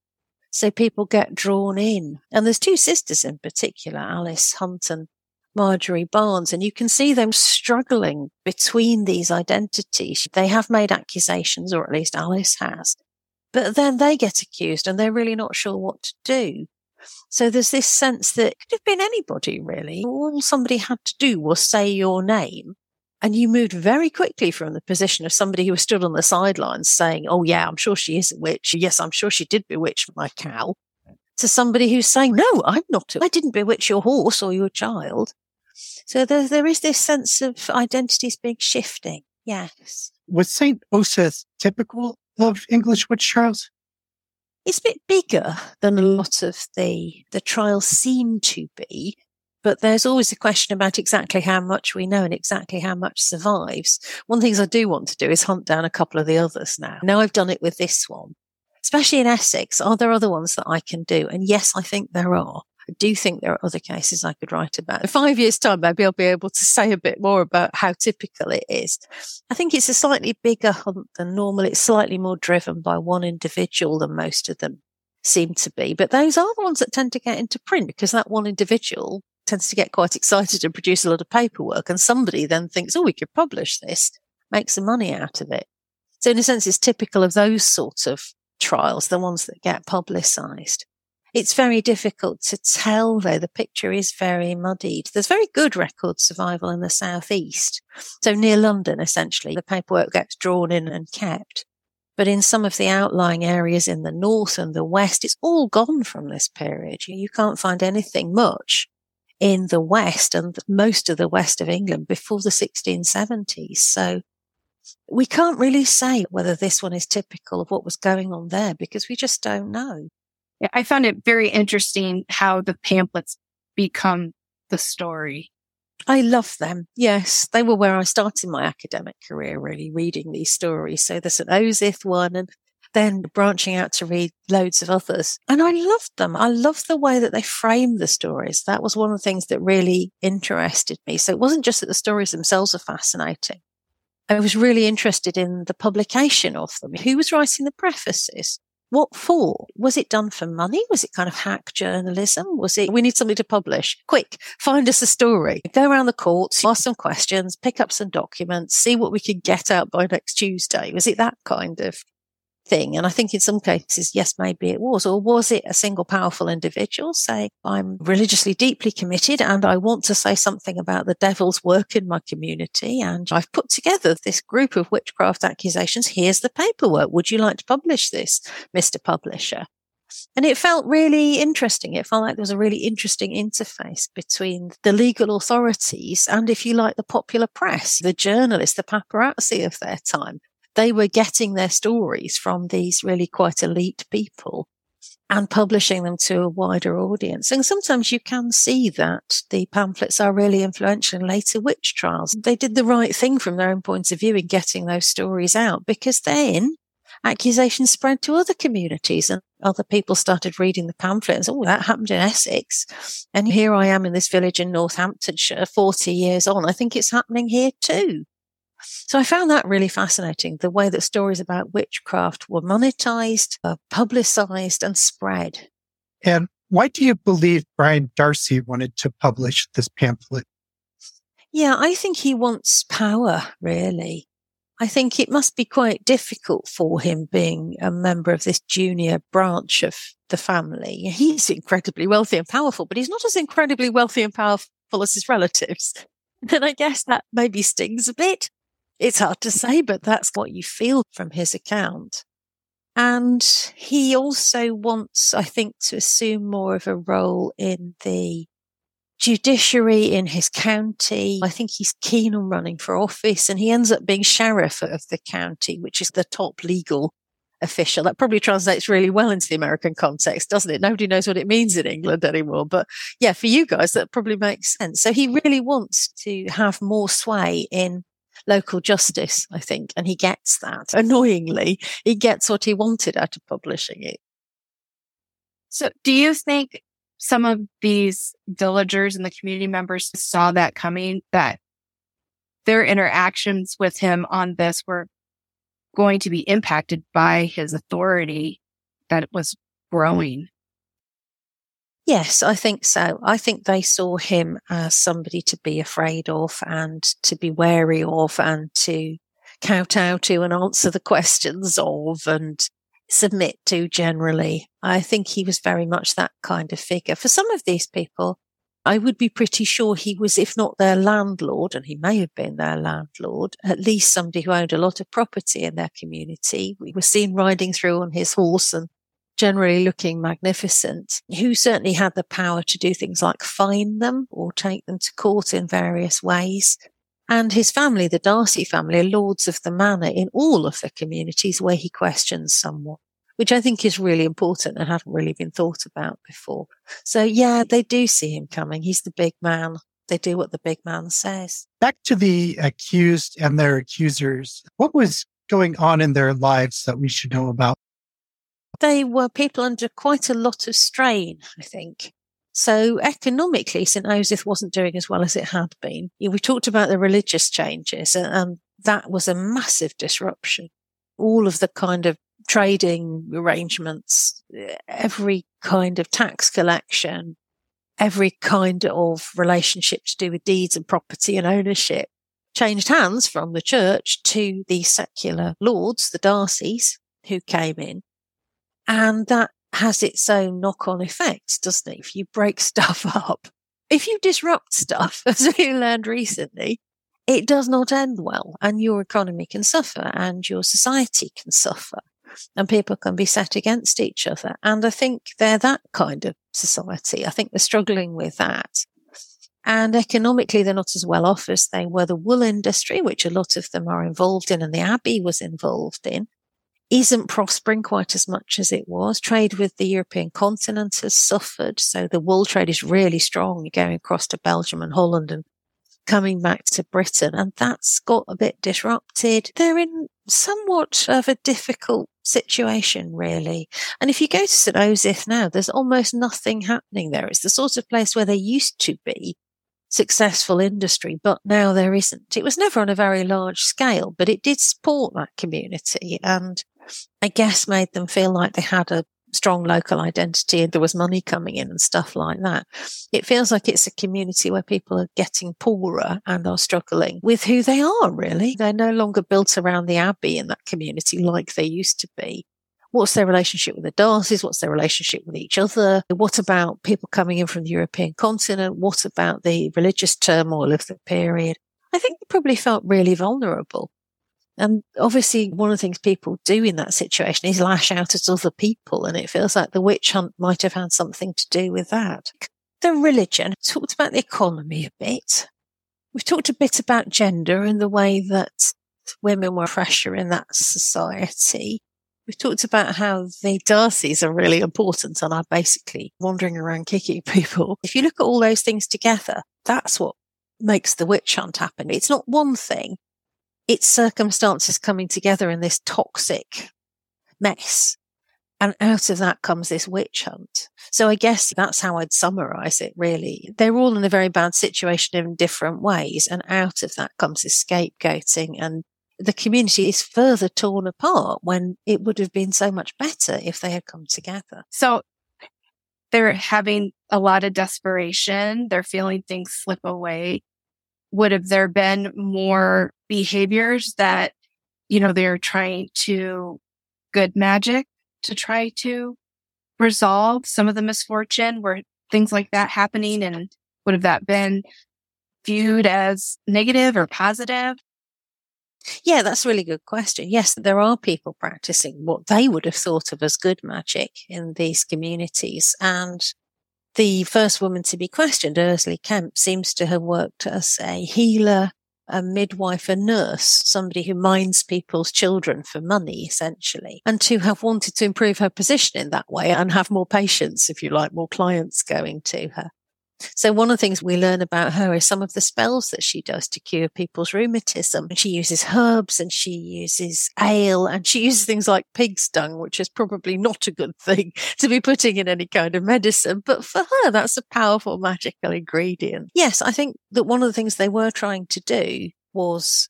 So people get drawn in. And there's 2 sisters in particular, Alice Hunt and Marjorie Barnes, and you can see them struggling between these identities. They have made accusations, or at least Alice has, but then they get accused and they're really not sure what to do. So there's this sense that it could have been anybody, really. All somebody had to do was say your name. And you moved very quickly from the position of somebody who was stood on the sidelines saying, oh, yeah, I'm sure she is a witch. Yes, I'm sure she did bewitch my cow. To somebody who's saying, no, I'm not. I didn't bewitch your horse or your child. So there is this sense of identities being shifting. Yes. Was St. Osyth typical of English witch trials? It's a bit bigger than a lot of the trials seem to be, but there's always a question about exactly how much we know and exactly how much survives. One of the things I do want to do is hunt down a couple of the others now. Now I've done it with this one, especially in Essex. Are there other ones that I can do? And yes, I think there are. I do think there are other cases I could write about. In 5 years' time, maybe I'll be able to say a bit more about how typical it is. I think it's a slightly bigger hunt than normal. It's slightly more driven by one individual than most of them seem to be. But those are the ones that tend to get into print, because that one individual tends to get quite excited and produce a lot of paperwork. And somebody then thinks, oh, we could publish this, make some money out of it. So in a sense, it's typical of those sorts of trials, the ones that get publicised. It's very difficult to tell, though. The picture is very muddied. There's very good record survival in the southeast, so near London, essentially. The paperwork gets drawn in and kept. But in some of the outlying areas in the north and the west, it's all gone from this period. You can't find anything much in the west and most of the west of England before the 1670s. So we can't really say whether this one is typical of what was going on there, because we just don't know. I found it very interesting how the pamphlets become the story. I love them. Yes, they were where I started my academic career, really, reading these stories. So the St. Osyth one, and then branching out to read loads of others. And I loved them. I loved the way that they framed the stories. That was one of the things that really interested me. So it wasn't just that the stories themselves are fascinating. I was really interested in the publication of them. Who was writing the prefaces? What for? Was it done for money? Was it kind of hack journalism? Was it, we need something to publish? Quick, find us a story. Go around the courts, ask some questions, pick up some documents, see what we can get out by next Tuesday. Was it that kind of thing? And I think in some cases, yes, maybe it was. Or was it a single powerful individual saying, I'm religiously deeply committed and I want to say something about the devil's work in my community, and I've put together this group of witchcraft accusations. Here's the paperwork. Would you like to publish this, Mr. Publisher? And it felt really interesting. It felt like there was a really interesting interface between the legal authorities and, if you like, the popular press, the journalists, the paparazzi of their time. They were getting their stories from these really quite elite people and publishing them to a wider audience. And sometimes you can see that the pamphlets are really influential in later witch trials. They did the right thing from their own point of view in getting those stories out, because then accusations spread to other communities and other people started reading the pamphlet and said, oh, that happened in Essex. And here I am in this village in Northamptonshire 40 years on. I think it's happening here too. So I found that really fascinating, the way that stories about witchcraft were monetized, publicized, and spread. And why do you believe Brian Darcy wanted to publish this pamphlet? Yeah, I think he wants power, really. I think it must be quite difficult for him being a member of this junior branch of the family. He's incredibly wealthy and powerful, but he's not as incredibly wealthy and powerful as his relatives. And I guess that maybe stings a bit. It's hard to say, but that's what you feel from his account. And he also wants, I think, to assume more of a role in the judiciary in his county. I think he's keen on running for office, and he ends up being sheriff of the county, which is the top legal official. That probably translates really well into the American context, doesn't it? Nobody knows what it means in England anymore. But yeah, for you guys, that probably makes sense. So he really wants to have more sway in local justice, I think, and he gets that. Annoyingly, he gets what he wanted out of publishing it. So do you think some of these villagers and the community members saw that coming, that their interactions with him on this were going to be impacted by his authority that was growing? Yes, I think so. I think they saw him as somebody to be afraid of and to be wary of and to kowtow to and answer the questions of and submit to generally. I think he was very much that kind of figure. For some of these people, I would be pretty sure he was, if not their landlord, and he may have been their landlord, at least somebody who owned a lot of property in their community. We were seen riding through on his horse and generally looking magnificent, who certainly had the power to do things like fine them or take them to court in various ways. And his family, the Darcy family, are lords of the manor in all of the communities where he questions someone, which I think is really important and hadn't really been thought about before. So, yeah, they do see him coming. He's the big man. They do what the big man says. Back to the accused and their accusers. What was going on in their lives that we should know about? They were people under quite a lot of strain, I think. So economically, St. Osyth wasn't doing as well as it had been. We talked about the religious changes, and that was a massive disruption. All of the kind of trading arrangements, every kind of tax collection, every kind of relationship to do with deeds and property and ownership changed hands from the church to the secular lords, the Darcys, who came in. And that has its own knock-on effects, doesn't it? If you break stuff up, if you disrupt stuff, as we learned recently, it does not end well, and your economy can suffer and your society can suffer and people can be set against each other. And I think they're that kind of society. I think they're struggling with that. And economically, they're not as well off as they were. The wool industry, which a lot of them are involved in and the Abbey was involved in, isn't prospering quite as much as it was. Trade with the European continent has suffered. So the wool trade is really strong. You're going across to Belgium and Holland and coming back to Britain. And that's got a bit disrupted. They're in somewhat of a difficult situation, really. And if you go to St. Osyth now, there's almost nothing happening there. It's the sort of place where there used to be successful industry, but now there isn't. It was never on a very large scale, but it did support that community. And I guess made them feel like they had a strong local identity and there was money coming in and stuff like that. It feels like it's a community where people are getting poorer and are struggling with who they are, really. They're no longer built around the Abbey in that community like they used to be. What's their relationship with the Darcys? What's their relationship with each other? What about people coming in from the European continent? What about the religious turmoil of the period? I think they probably felt really vulnerable. And obviously, one of the things people do in that situation is lash out at other people. And it feels like the witch hunt might have had something to do with that. The religion, talked about the economy a bit. We've talked a bit about gender and the way that women were fresher in that society. We've talked about how the Darcys are really important and are basically wandering around kicking people. If you look at all those things together, that's what makes the witch hunt happen. It's not one thing. It's circumstances coming together in this toxic mess. And out of that comes this witch hunt. So I guess that's how I'd summarize it, really. They're all in a very bad situation in different ways. And out of that comes this scapegoating. And the community is further torn apart when it would have been so much better if they had come together. So they're having a lot of desperation. They're feeling things slip away. Would have there been more behaviors that, you know, they're trying to good magic to try to resolve some of the misfortune? Were things like that happening? And would have that been viewed as negative or positive? Yeah, that's a really good question. Yes, there are people practicing what they would have thought of as good magic in these communities. And the first woman to be questioned, Ursley Kemp, seems to have worked as a healer, a midwife, a nurse, somebody who minds people's children for money, essentially, and to have wanted to improve her position in that way and have more patients, if you like, more clients going to her. So one of the things we learn about her is some of the spells that she does to cure people's rheumatism. She uses herbs and she uses ale and she uses things like pig dung, which is probably not a good thing to be putting in any kind of medicine. But for her, that's a powerful magical ingredient. Yes, I think that one of the things they were trying to do was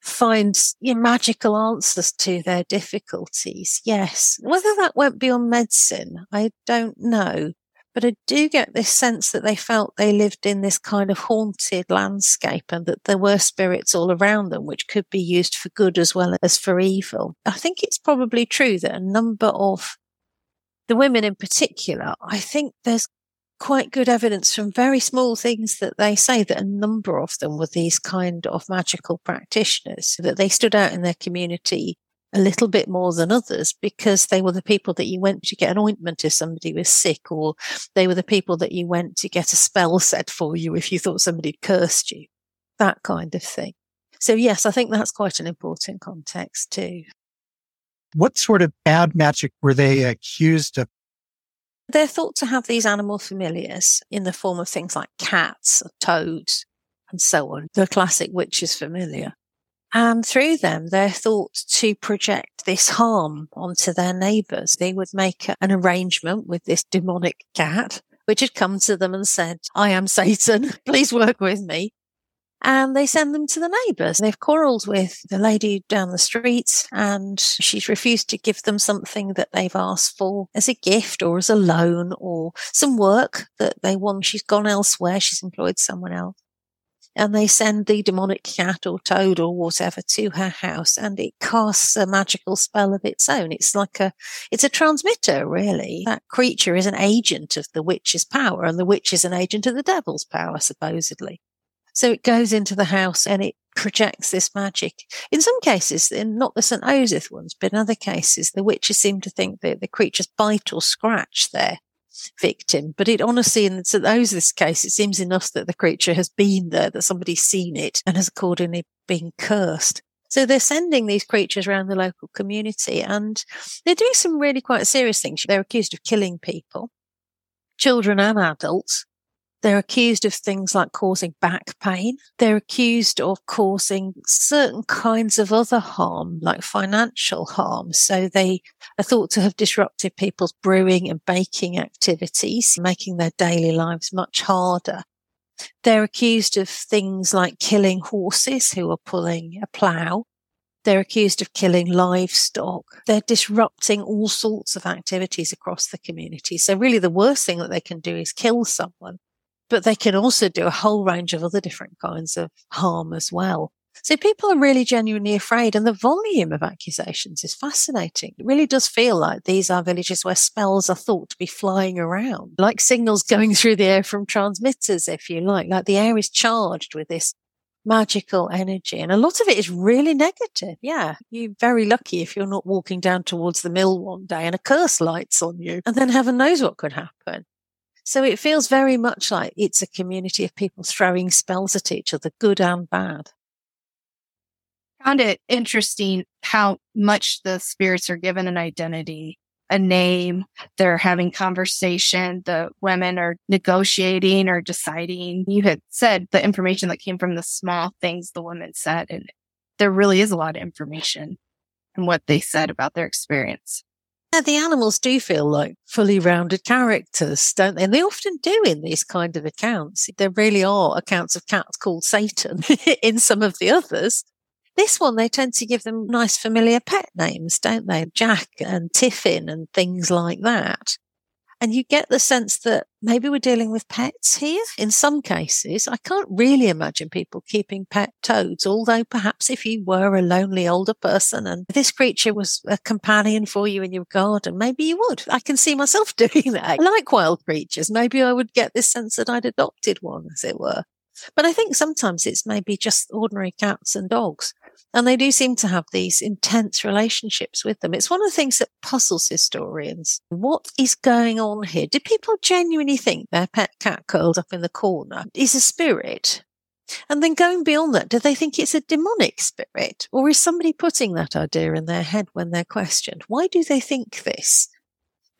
find magical answers to their difficulties. Yes. Whether that went beyond medicine, I don't know. But I do get this sense that they felt they lived in this kind of haunted landscape and that there were spirits all around them, which could be used for good as well as for evil. I think it's probably true that a number of the women in particular, I think there's quite good evidence from very small things that they say that a number of them were these kind of magical practitioners, that they stood out in their community a little bit more than others because they were the people that you went to get an ointment if somebody was sick, or they were the people that you went to get a spell said for you if you thought somebody had cursed you, that kind of thing. So yes, I think that's quite an important context too. What sort of bad magic were they accused of? They're thought to have these animal familiars in the form of things like cats, toads, and so on, the classic witch's familiar. And through them, they're thought to project this harm onto their neighbours. They would make an arrangement with this demonic cat, which had come to them and said, "I am Satan, please work with me." And they send them to the neighbours. They've quarrelled with the lady down the street and she's refused to give them something that they've asked for as a gift or as a loan or some work that they want. She's gone elsewhere. She's employed someone else. And they send the demonic cat or toad or whatever to her house and it casts a magical spell of its own. It's like it's a transmitter, really. That creature is an agent of the witch's power and the witch is an agent of the devil's power, supposedly. So it goes into the house and it projects this magic. In some cases, not the St. Osyth ones, but in other cases, the witches seem to think that the creatures bite or scratch their victim. But it honestly, in the St. Osyth's case, it seems enough that the creature has been there, that somebody's seen it and has accordingly been cursed. So they're sending these creatures around the local community and they're doing some really quite serious things. They're accused of killing people, children and adults. They're accused of things like causing back pain. They're accused of causing certain kinds of other harm, like financial harm. So they are thought to have disrupted people's brewing and baking activities, making their daily lives much harder. They're accused of things like killing horses who are pulling a plough. They're accused of killing livestock. They're disrupting all sorts of activities across the community. So really the worst thing that they can do is kill someone. But they can also do a whole range of other different kinds of harm as well. So people are really genuinely afraid, and the volume of accusations is fascinating. It really does feel like these are villages where spells are thought to be flying around, like signals going through the air from transmitters, if you like the air is charged with this magical energy. And a lot of it is really negative. Yeah, you're very lucky if you're not walking down towards the mill one day and a curse lights on you, and then heaven knows what could happen. So it feels very much like it's a community of people throwing spells at each other, good and bad. I found it interesting how much the spirits are given an identity, a name. They're having conversation. The women are negotiating or deciding. You had said the information that came from the small things the women said, and there really is a lot of information in what they said about their experience. Yeah, the animals do feel like fully rounded characters, don't they? And they often do in these kind of accounts. There really are accounts of cats called Satan in some of the others. This one, they tend to give them nice familiar pet names, don't they? Jack and Tiffin and things like that. And you get the sense that maybe we're dealing with pets here. In some cases, I can't really imagine people keeping pet toads, although perhaps if you were a lonely older person and this creature was a companion for you in your garden, maybe you would. I can see myself doing that. I like wild creatures. Maybe I would get this sense that I'd adopted one, as it were. But I think sometimes it's maybe just ordinary cats and dogs. And they do seem to have these intense relationships with them. It's one of the things that puzzles historians. What is going on here? Do people genuinely think their pet cat curled up in the corner is a spirit? And then going beyond that, do they think it's a demonic spirit? Or is somebody putting that idea in their head when they're questioned? Why do they think this?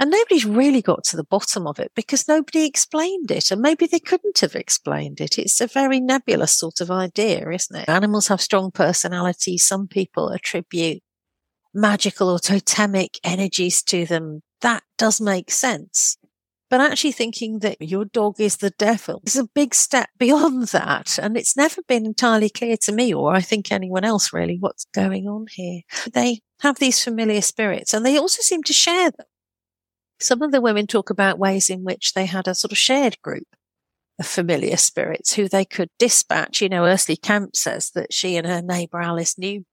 And nobody's really got to the bottom of it because nobody explained it. And maybe they couldn't have explained it. It's a very nebulous sort of idea, isn't it? Animals have strong personalities. Some people attribute magical or totemic energies to them. That does make sense. But actually thinking that your dog is the devil is a big step beyond that. And it's never been entirely clear to me, or I think anyone else really, what's going on here. They have these familiar spirits and they also seem to share them. Some of the women talk about ways in which they had a sort of shared group of familiar spirits who they could dispatch. You know, Ursley Kemp says that she and her neighbour Alice knew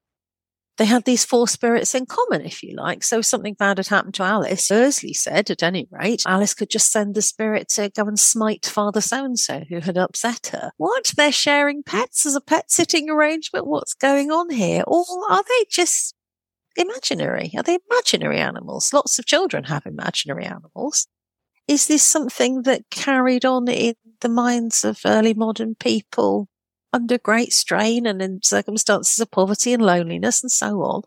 they had these four spirits in common, if you like. So something bad had happened to Alice, Ursley said, at any rate. Alice could just send the spirit to go and smite Father So-and-so who had upset her. What? They're sharing pets as a pet-sitting arrangement? What's going on here? Or are they just imaginary? Are they imaginary animals? Lots of children have imaginary animals. Is this something that carried on in the minds of early modern people under great strain and in circumstances of poverty and loneliness and so on?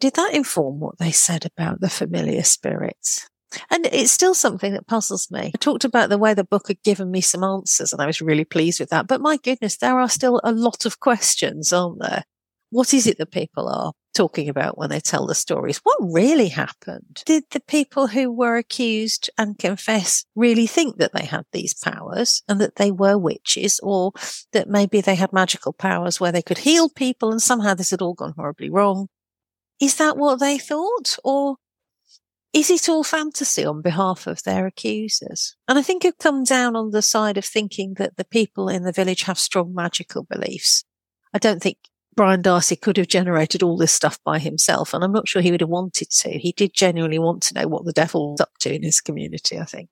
Did that inform what they said about the familiar spirits? And it's still something that puzzles me. I talked about the way the book had given me some answers, and I was really pleased with that. But my goodness, there are still a lot of questions, aren't there? What is it that people are talking about when they tell the stories? What really happened? Did the people who were accused and confessed really think that they had these powers and that they were witches, or that maybe they had magical powers where they could heal people and somehow this had all gone horribly wrong? Is that what they thought, or is it all fantasy on behalf of their accusers? And I think I've come down on the side of thinking that the people in the village have strong magical beliefs. I don't think Brian Darcy could have generated all this stuff by himself, and I'm not sure he would have wanted to. He did genuinely want to know what the devil was up to in his community, I think.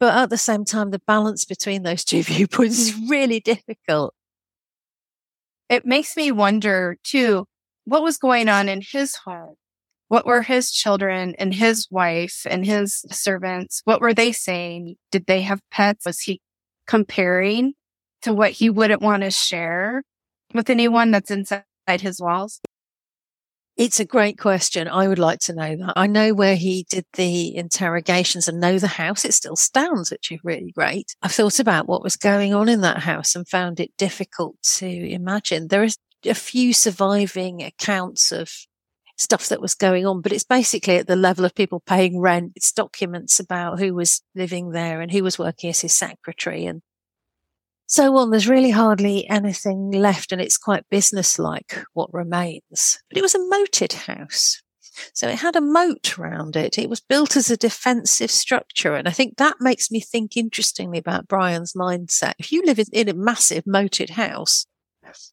But at the same time, the balance between those two viewpoints is really difficult. It makes me wonder, too, what was going on in his heart? What were his children and his wife and his servants? What were they saying? Did they have pets? Was he comparing to what he wouldn't want to share with anyone that's inside his walls? It's a great question. I would like to know that. I know where he did the interrogations and know the house. It still stands, which is really great. I've thought about what was going on in that house and found it difficult to imagine. There are a few surviving accounts of stuff that was going on, but it's basically at the level of people paying rent. It's documents about who was living there and who was working as his secretary and so on. There's really hardly anything left, and it's quite businesslike what remains. But it was a moated house, so it had a moat round it. It was built as a defensive structure, and I think that makes me think interestingly about Brian's mindset. If you live in a massive moated house,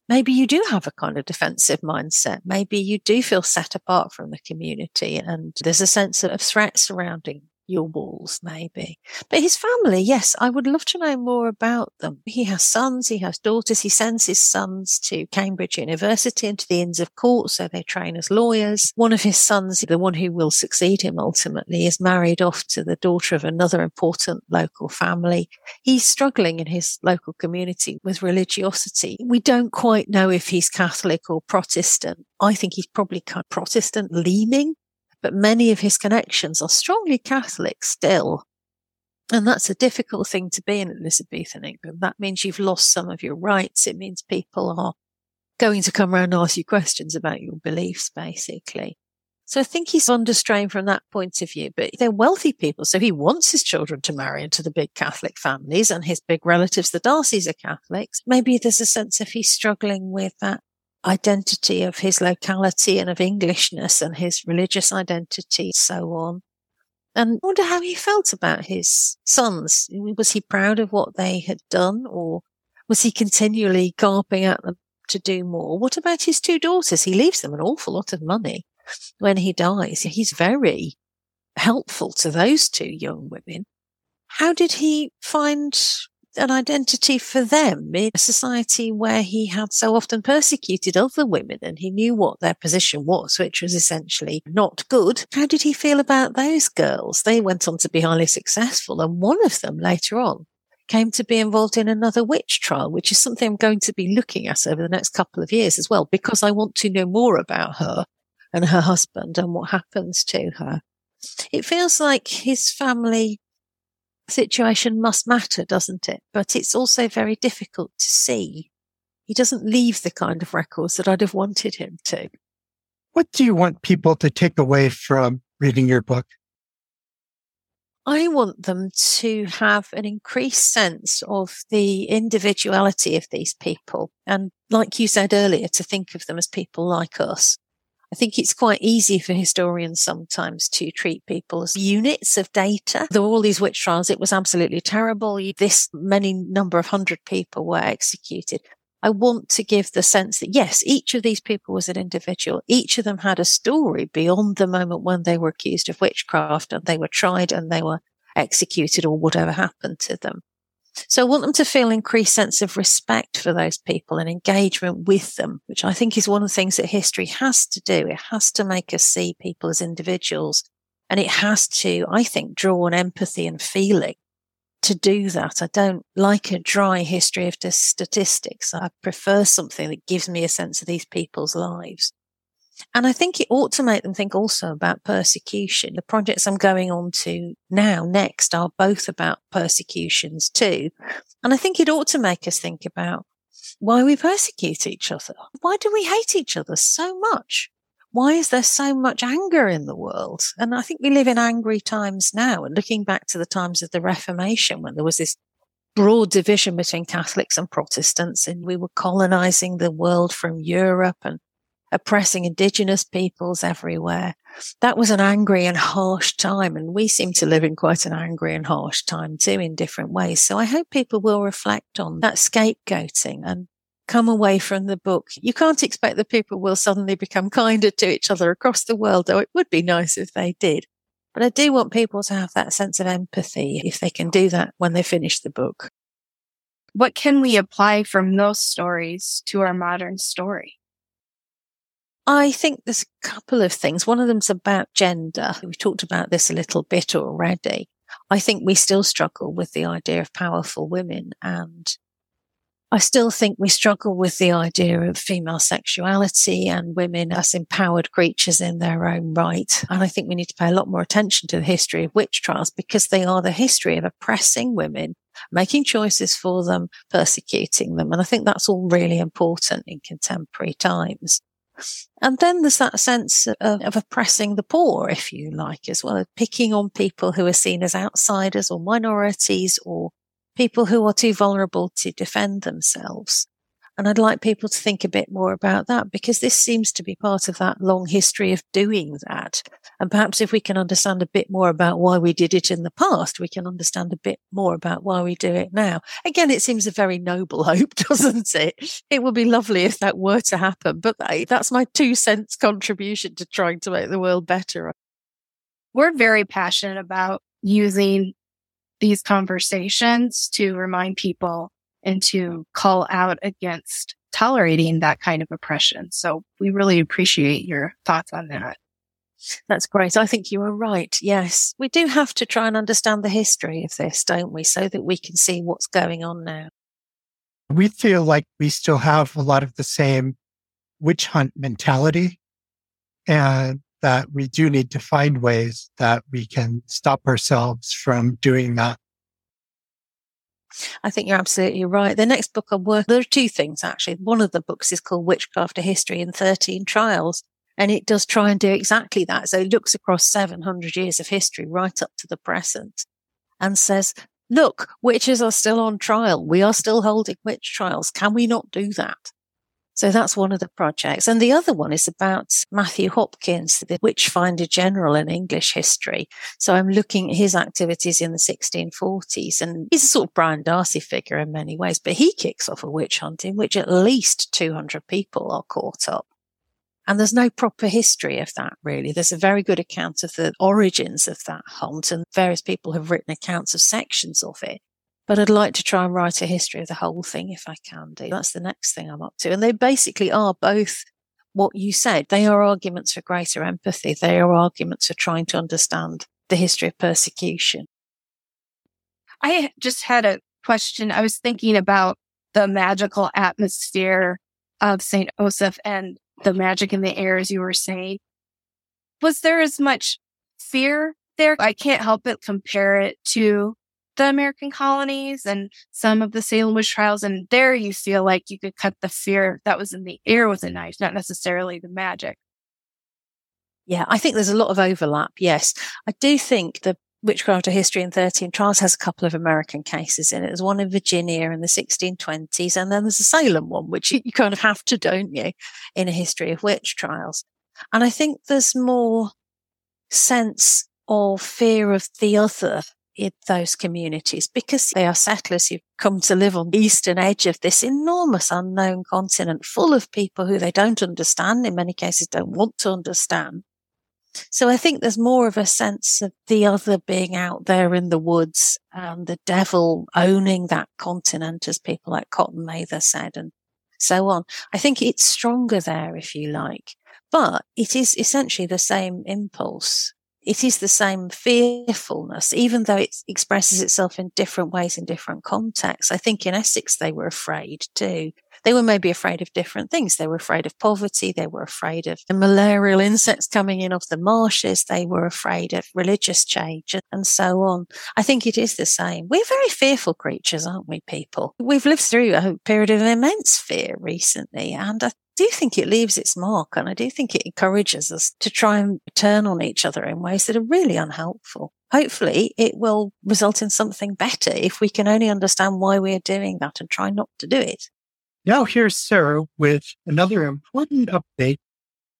maybe you do have a kind of defensive mindset. Maybe you do feel set apart from the community, and there's a sense of threat surrounding your walls, maybe. But his family, yes, I would love to know more about them. He has sons, he has daughters. He sends his sons to Cambridge University and to the Inns of Court, so they train as lawyers. One of his sons, the one who will succeed him ultimately, is married off to the daughter of another important local family. He's struggling in his local community with religiosity. We don't quite know if he's Catholic or Protestant. I think he's probably kind of Protestant leaning, but many of his connections are strongly Catholic still. And that's a difficult thing to be in Elizabethan England. That means you've lost some of your rights. It means people are going to come around and ask you questions about your beliefs, basically. So I think he's under strain from that point of view. But they're wealthy people, so he wants his children to marry into the big Catholic families, and his big relatives, the Darcys, are Catholics. Maybe there's a sense of he's struggling with that identity of his locality and of Englishness and his religious identity, so on. And I wonder how he felt about his sons. Was he proud of what they had done, or was he continually gaping at them to do more? What about his two daughters? He leaves them an awful lot of money when he dies. He's very helpful to those two young women. How did he find an identity for them in a society where he had so often persecuted other women and he knew what their position was, which was essentially not good? How did he feel about those girls? They went on to be highly successful, and one of them later on came to be involved in another witch trial, which is something I'm going to be looking at over the next couple of years as well, because I want to know more about her and her husband and what happens to her. It feels like his family situation must matter, doesn't it? But it's also very difficult to see. He doesn't leave the kind of records that I'd have wanted him to. What do you want people to take away from reading your book? I want them to have an increased sense of the individuality of these people. And like you said earlier, to think of them as people like us. I think it's quite easy for historians sometimes to treat people as units of data. Though all these witch trials, it was absolutely terrible. This many number of hundred people were executed. I want to give the sense that, yes, each of these people was an individual. Each of them had a story beyond the moment when they were accused of witchcraft and they were tried and they were executed or whatever happened to them. So I want them to feel increased sense of respect for those people and engagement with them, which I think is one of the things that history has to do. It has to make us see people as individuals, and it has to, I think, draw on empathy and feeling to do that. I don't like a dry history of just statistics. I prefer something that gives me a sense of these people's lives. And I think it ought to make them think also about persecution. The projects I'm going on to now, next, are both about persecutions too. And I think it ought to make us think about why we persecute each other. Why do we hate each other so much? Why is there so much anger in the world? And I think we live in angry times now. And looking back to the times of the Reformation, when there was this broad division between Catholics and Protestants, and we were colonizing the world from Europe and oppressing indigenous peoples everywhere. That was an angry and harsh time, and we seem to live in quite an angry and harsh time too in different ways. So I hope people will reflect on that scapegoating and come away from the book. You can't expect that people will suddenly become kinder to each other across the world, though it would be nice if they did. But I do want people to have that sense of empathy if they can do that when they finish the book. What can we apply from those stories to our modern story? I think there's a couple of things. One of them's about gender. We've talked about this a little bit already. I think we still struggle with the idea of powerful women, and I still think we struggle with the idea of female sexuality and women as empowered creatures in their own right. And I think we need to pay a lot more attention to the history of witch trials, because they are the history of oppressing women, making choices for them, persecuting them. And I think that's all really important in contemporary times. And then there's that sense of oppressing the poor, if you like, as well, picking on people who are seen as outsiders or minorities or people who are too vulnerable to defend themselves. And I'd like people to think a bit more about that, because this seems to be part of that long history of doing that. And perhaps if we can understand a bit more about why we did it in the past, we can understand a bit more about why we do it now. Again, it seems a very noble hope, doesn't it? It would be lovely if that were to happen, but that's my 2 cents contribution to trying to make the world better. We're very passionate about using these conversations to remind people and to call out against tolerating that kind of oppression. So we really appreciate your thoughts on that. That's great. I think you are right. Yes, we do have to try and understand the history of this, don't we, so that we can see what's going on now. We feel like we still have a lot of the same witch hunt mentality, and that we do need to find ways that we can stop ourselves from doing that. I think you're absolutely right. The next book I'm working on, there are 2 things actually. One of the books is called Witchcraft: A History in 13 Trials, and it does try and do exactly that. So it looks across 700 years of history right up to the present and says, look, witches are still on trial. We are still holding witch trials. Can we not do that? So that's one of the projects. And the other one is about Matthew Hopkins, the Witchfinder General in English history. So I'm looking at his activities in the 1640s. And he's a sort of Brian Darcy figure in many ways, but he kicks off a witch hunt in which at least 200 people are caught up. And there's no proper history of that, really. There's a very good account of the origins of that hunt, and various people have written accounts of sections of it. But I'd like to try and write a history of the whole thing if I can do. That's the next thing I'm up to. And they basically are both what you said. They are arguments for greater empathy. They are arguments for trying to understand the history of persecution. I just had a question. I was thinking about the magical atmosphere of St. Osyth and the magic in the air, as you were saying. Was there as much fear there? I can't help but compare it to the American colonies and some of the Salem witch trials, and there you feel like you could cut the fear that was in the air with a knife, not necessarily the magic. Yeah, I think there's a lot of overlap, yes. I do think the Witchcraft: A History in 13 Trials has a couple of American cases in it. There's one in Virginia in the 1620s, and then there's a Salem one, which you kind of have to, don't you, in a history of witch trials. And I think there's more sense or fear of the other in those communities because they are settlers who've come to live on the eastern edge of this enormous unknown continent full of people who they don't understand, in many cases don't want to understand. So I think there's more of a sense of the other being out there in the woods and the devil owning that continent, as people like Cotton Mather said, and so on. I think it's stronger there, if you like, but it is essentially the same impulse. It is the same fearfulness, even though it expresses itself in different ways in different contexts. I think in Essex, they were afraid too. They were maybe afraid of different things. They were afraid of poverty. They were afraid of the malarial insects coming in off the marshes. They were afraid of religious change and so on. I think it is the same. We're very fearful creatures, aren't we, people? We've lived through a period of immense fear recently, and I do think it leaves its mark, and I do think it encourages us to try and turn on each other in ways that are really unhelpful. Hopefully it will result in something better if we can only understand why we are doing that and try not to do it. Now here's Sarah with another important update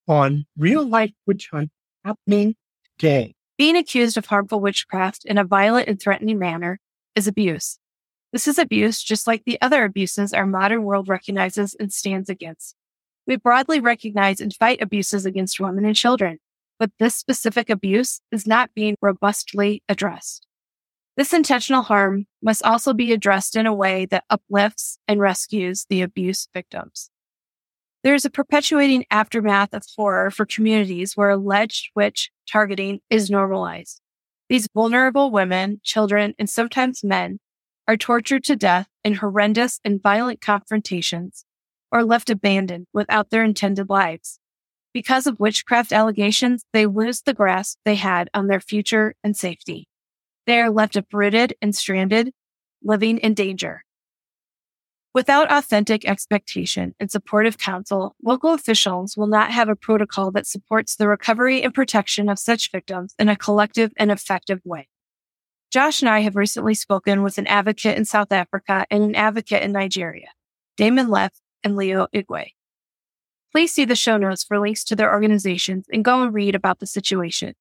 on real-life witch hunt happening today. Being accused of harmful witchcraft in a violent and threatening manner is abuse. This is abuse just like the other abuses our modern world recognizes and stands against. We broadly recognize and fight abuses against women and children, but this specific abuse is not being robustly addressed. This intentional harm must also be addressed in a way that uplifts and rescues the abuse victims. There is a perpetuating aftermath of horror for communities where alleged witch targeting is normalized. These vulnerable women, children, and sometimes men are tortured to death in horrendous and violent confrontations or left abandoned without their intended lives. Because of witchcraft allegations, they lose the grasp they had on their future and safety. They are left uprooted and stranded, living in danger. Without authentic expectation and supportive counsel, local officials will not have a protocol that supports the recovery and protection of such victims in a collective and effective way. Josh and I have recently spoken with an advocate in South Africa and an advocate in Nigeria, Damon Leff and Leo Igwe. Please see the show notes for links to their organizations and go and read about the situation.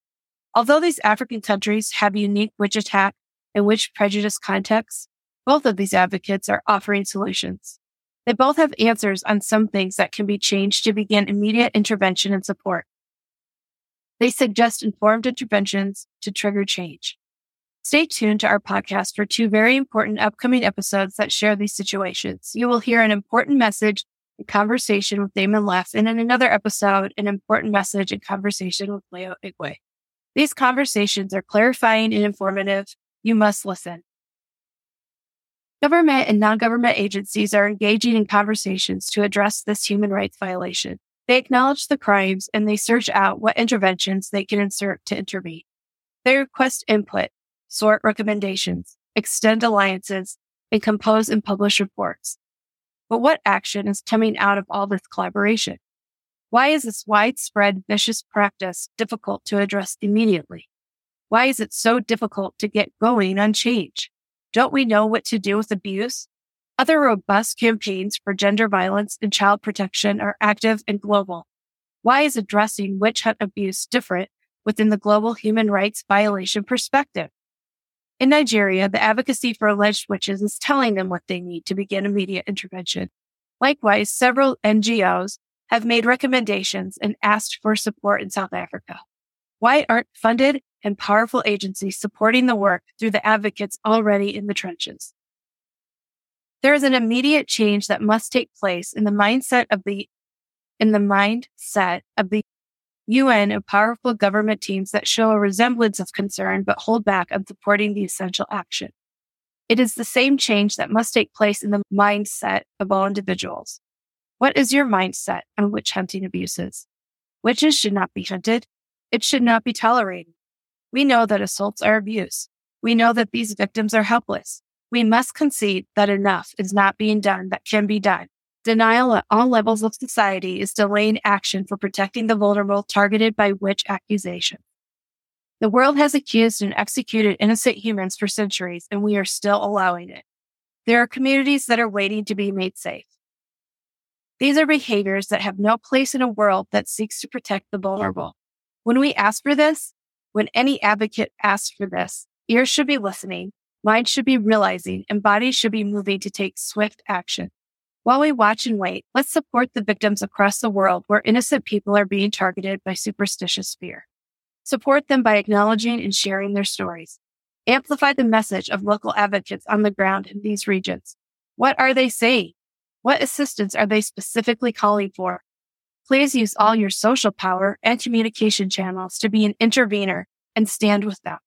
Although these African countries have unique witch attack and witch prejudice contexts, both of these advocates are offering solutions. They both have answers on some things that can be changed to begin immediate intervention and support. They suggest informed interventions to trigger change. Stay tuned to our podcast for two very important upcoming episodes that share these situations. You will hear an important message and conversation with Damon Leff, and in another episode, an important message and conversation with Leo Igwe. These conversations are clarifying and informative. You must listen. Government and non-government agencies are engaging in conversations to address this human rights violation. They acknowledge the crimes and they search out what interventions they can insert to intervene. They request input, sort recommendations, extend alliances, and compose and publish reports. But what action is coming out of all this collaboration? Why is this widespread vicious practice difficult to address immediately? Why is it so difficult to get going on change? Don't we know what to do with abuse? Other robust campaigns for gender violence and child protection are active and global. Why is addressing witch hunt abuse different within the global human rights violation perspective? In Nigeria, the advocacy for alleged witches is telling them what they need to begin immediate intervention. Likewise, several NGOs have made recommendations and asked for support in South Africa. Why aren't funded and powerful agencies supporting the work through the advocates already in the trenches? There is an immediate change that must take place in the mindset of the UN and powerful government teams that show a resemblance of concern but hold back on supporting the essential action. It is the same change that must take place in the mindset of all individuals. What is your mindset on witch hunting abuses? Witches should not be hunted. It should not be tolerated. We know that assaults are abuse. We know that these victims are helpless. We must concede that enough is not being done that can be done. Denial at all levels of society is delaying action for protecting the vulnerable targeted by witch accusation. The world has accused and executed innocent humans for centuries, and we are still allowing it. There are communities that are waiting to be made safe. These are behaviors that have no place in a world that seeks to protect the vulnerable. When we ask for this, when any advocate asks for this, ears should be listening, minds should be realizing, and bodies should be moving to take swift action. While we watch and wait, let's support the victims across the world where innocent people are being targeted by superstitious fear. Support them by acknowledging and sharing their stories. Amplify the message of local advocates on the ground in these regions. What are they saying? What assistance are they specifically calling for? Please use all your social power and communication channels to be an intervener and stand with them.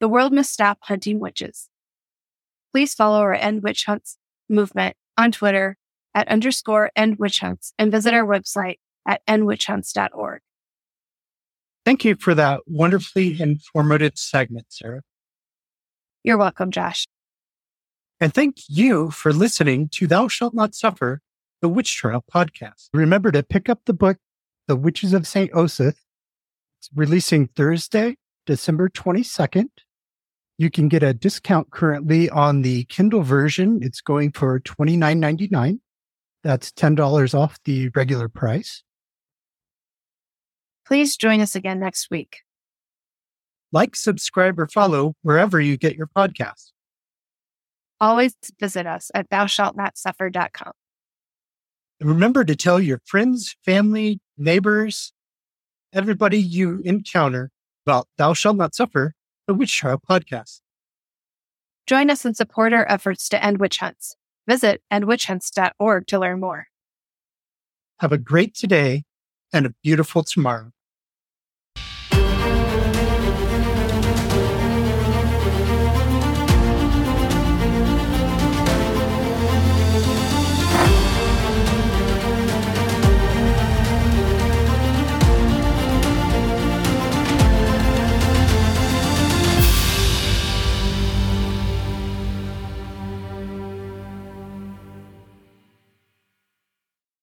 The world must stop hunting witches. Please follow our End Witch Hunts movement on Twitter @_EndWitchHunts and visit our website at endwitchhunts.org. Thank you for that wonderfully informative segment, Sarah. You're welcome, Josh. And thank you for listening to Thou Shalt Not Suffer, the Witch Trial podcast. Remember to pick up the book, The Witches of St. Osyth. It's releasing Thursday, December 22nd. You can get a discount currently on the Kindle version. It's going for $29.99. That's $10 off the regular price. Please join us again next week. Like, subscribe, or follow wherever you get your podcasts. Always visit us at thoushalltnotsuffer.com. Remember to tell your friends, family, neighbors, everybody you encounter about Thou Shalt Not Suffer, the Witch Trial podcast. Join us and support our efforts to end witch hunts. Visit endwitchhunts.org to learn more. Have a great today and a beautiful tomorrow.